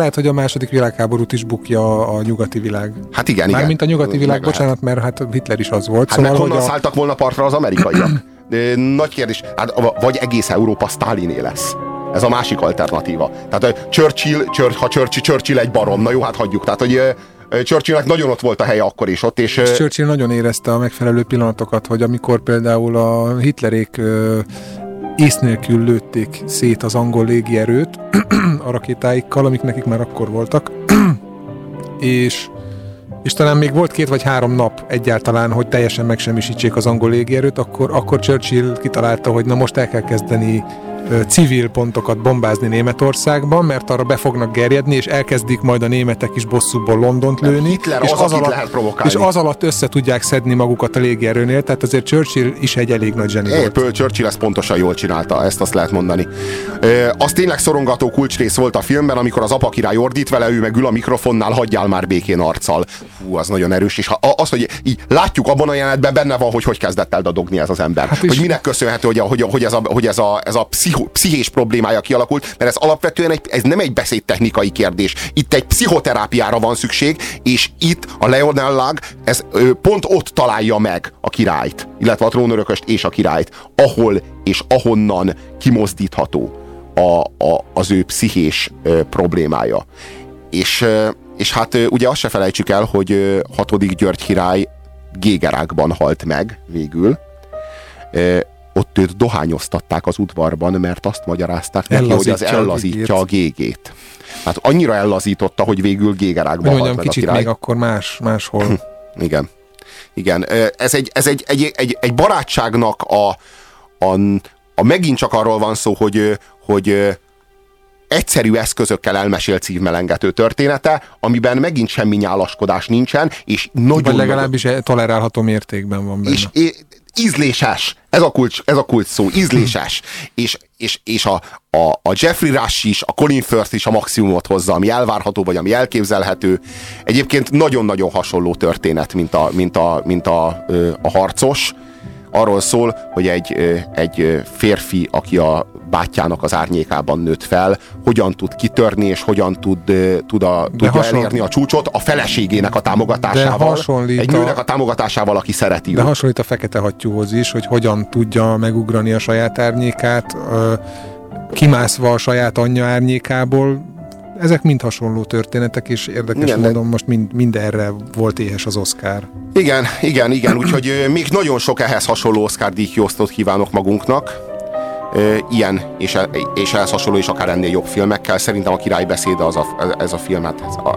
lehet, hogy a második világháborút is bukja a nyugati világ. Hát igen, igen. Mármint a nyugati világ, bocsánat, mert hát Hitler is az volt. Hát szóval, honnan szálltak volna partra az amerikaiak? Nagy kérdés. Hát, vagy egész Európa Sztáliné lesz. Ez a másik alternatíva. Tehát Churchill egy barom, na jó, hát hagyjuk. Tehát, hogy Churchillnek nagyon ott volt a helye akkor is ott. És Churchill nagyon érezte a megfelelő pillanatokat, hogy amikor például a Hitlerék ész nélkül lőtték szét az angol légierőt a rakétáikkal, amik nekik már akkor voltak. és talán még volt 2 vagy 3 nap egyáltalán, hogy teljesen megsemmisítsék az angol légierőt, akkor Churchill kitalálta, hogy na most el kell kezdeni civil pontokat bombázni Németországban, mert arra be fognak gerjedni, és elkezdik majd a németek is bosszúból Londont lőni. Hitler és az alatt lehet provokálni. És az alatt össze tudják szedni magukat a légierőnél, tehát azért Churchill is egy elég nagy zseni volt. Churchill ezt pontosan jól csinálta, ezt azt lehet mondani. Az tényleg szorongató kulcsrész volt a filmben, amikor az apa király ordít vele, ő meg ül a mikrofonnál, hagyjál már békén arccal. Hú, az nagyon erős, és az, hogy így látjuk abban a jelenetben, benne van, hogy kezdett el dadogni ez az ember. Hát hogy minek köszönhető, hogy ez a pszichés problémája kialakult, mert ez alapvetően ez nem egy beszédtechnikai kérdés. Itt egy pszichoterápiára van szükség, és itt a Leonellag pont ott találja meg a királyt, illetve a trónörököst és a királyt, ahol és ahonnan kimozdítható az ő pszichés problémája. És hát ugye azt se felejtsük el, hogy 6. György király gégerákban halt meg végül. Ott őt dohányoztatták az udvarban, mert azt magyarázták neki, hogy az ellazítja a gégét. Hát annyira ellazította, hogy végül gégerákban halt meg a király. Kicsit még akkor máshol. Igen. Igen. Ez egy barátságnak a megint csak arról van szó, hogy egyszerű eszközökkel elmesélt szívmelengető története, amiben megint semmi nyálaskodás nincsen, és vagy legalábbis tolerálható mértékben van benne. És ízléses. Ez a kulcs szó, ízléses. És a Jeffrey Rush is, a Colin Firth is a maximumot hozza, ami elvárható, vagy ami elképzelhető. Egyébként nagyon-nagyon hasonló történet, mint a harcos. Arról szól, hogy egy férfi, aki a bátyjának az árnyékában nőtt fel, hogyan tud kitörni, és hogyan tudja elérni a csúcsot a feleségének a támogatásával, egy nőnek a támogatásával, aki szereti őt. De hasonlít a Fekete Hattyúhoz is, hogy hogyan tudja megugrani a saját árnyékát, kimászva a saját anyja árnyékából. Ezek mind hasonló történetek, és érdekes módon most mind erre volt éhes az Oscar. Igen, úgyhogy még nagyon sok ehhez hasonló Oscar-díj kiosztót kívánok magunknak. Ilyen, és ehhez hasonló, és akár ennél jobb filmekkel. Szerintem a Király beszéde ez a film,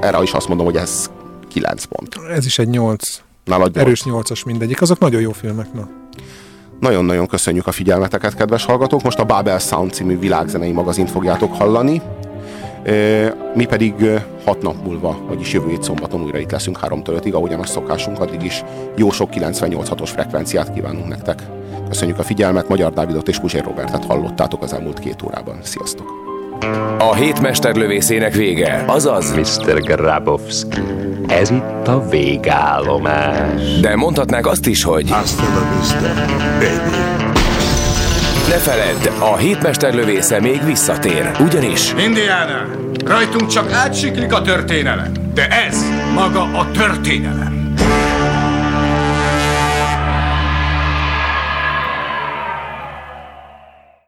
erre is azt mondom, hogy ez 9 pont. Ez is egy 8. Erős 8-as mindegyik. Azok nagyon jó filmek, na. Nagyon-nagyon köszönjük a figyelmeteket, kedves hallgatók. Most a Babel Sound című világzenei magazint fogjátok hallani. Mi pedig 6 nap múlva, vagyis jövő hét szombaton újra itt leszünk 3-5-ig, ahogyan a szokásunk, addig is jó sok 98.6-os frekvenciát kívánunk nektek. Köszönjük a figyelmet, Magyar Dávidot és Puzsér Robertet hallottátok az elmúlt 2 órában. Sziasztok! A hét mesterlövészének vége, azaz Mr. Grabowski. Ez itt a végállomás. De mondhatnák azt is, hogy hasta la vista, baby. Ne feledd, a hétmesterlövésze még visszatér, ugyanis Indiana, rajtunk csak átsiklik a történelem, de ez maga a történelem.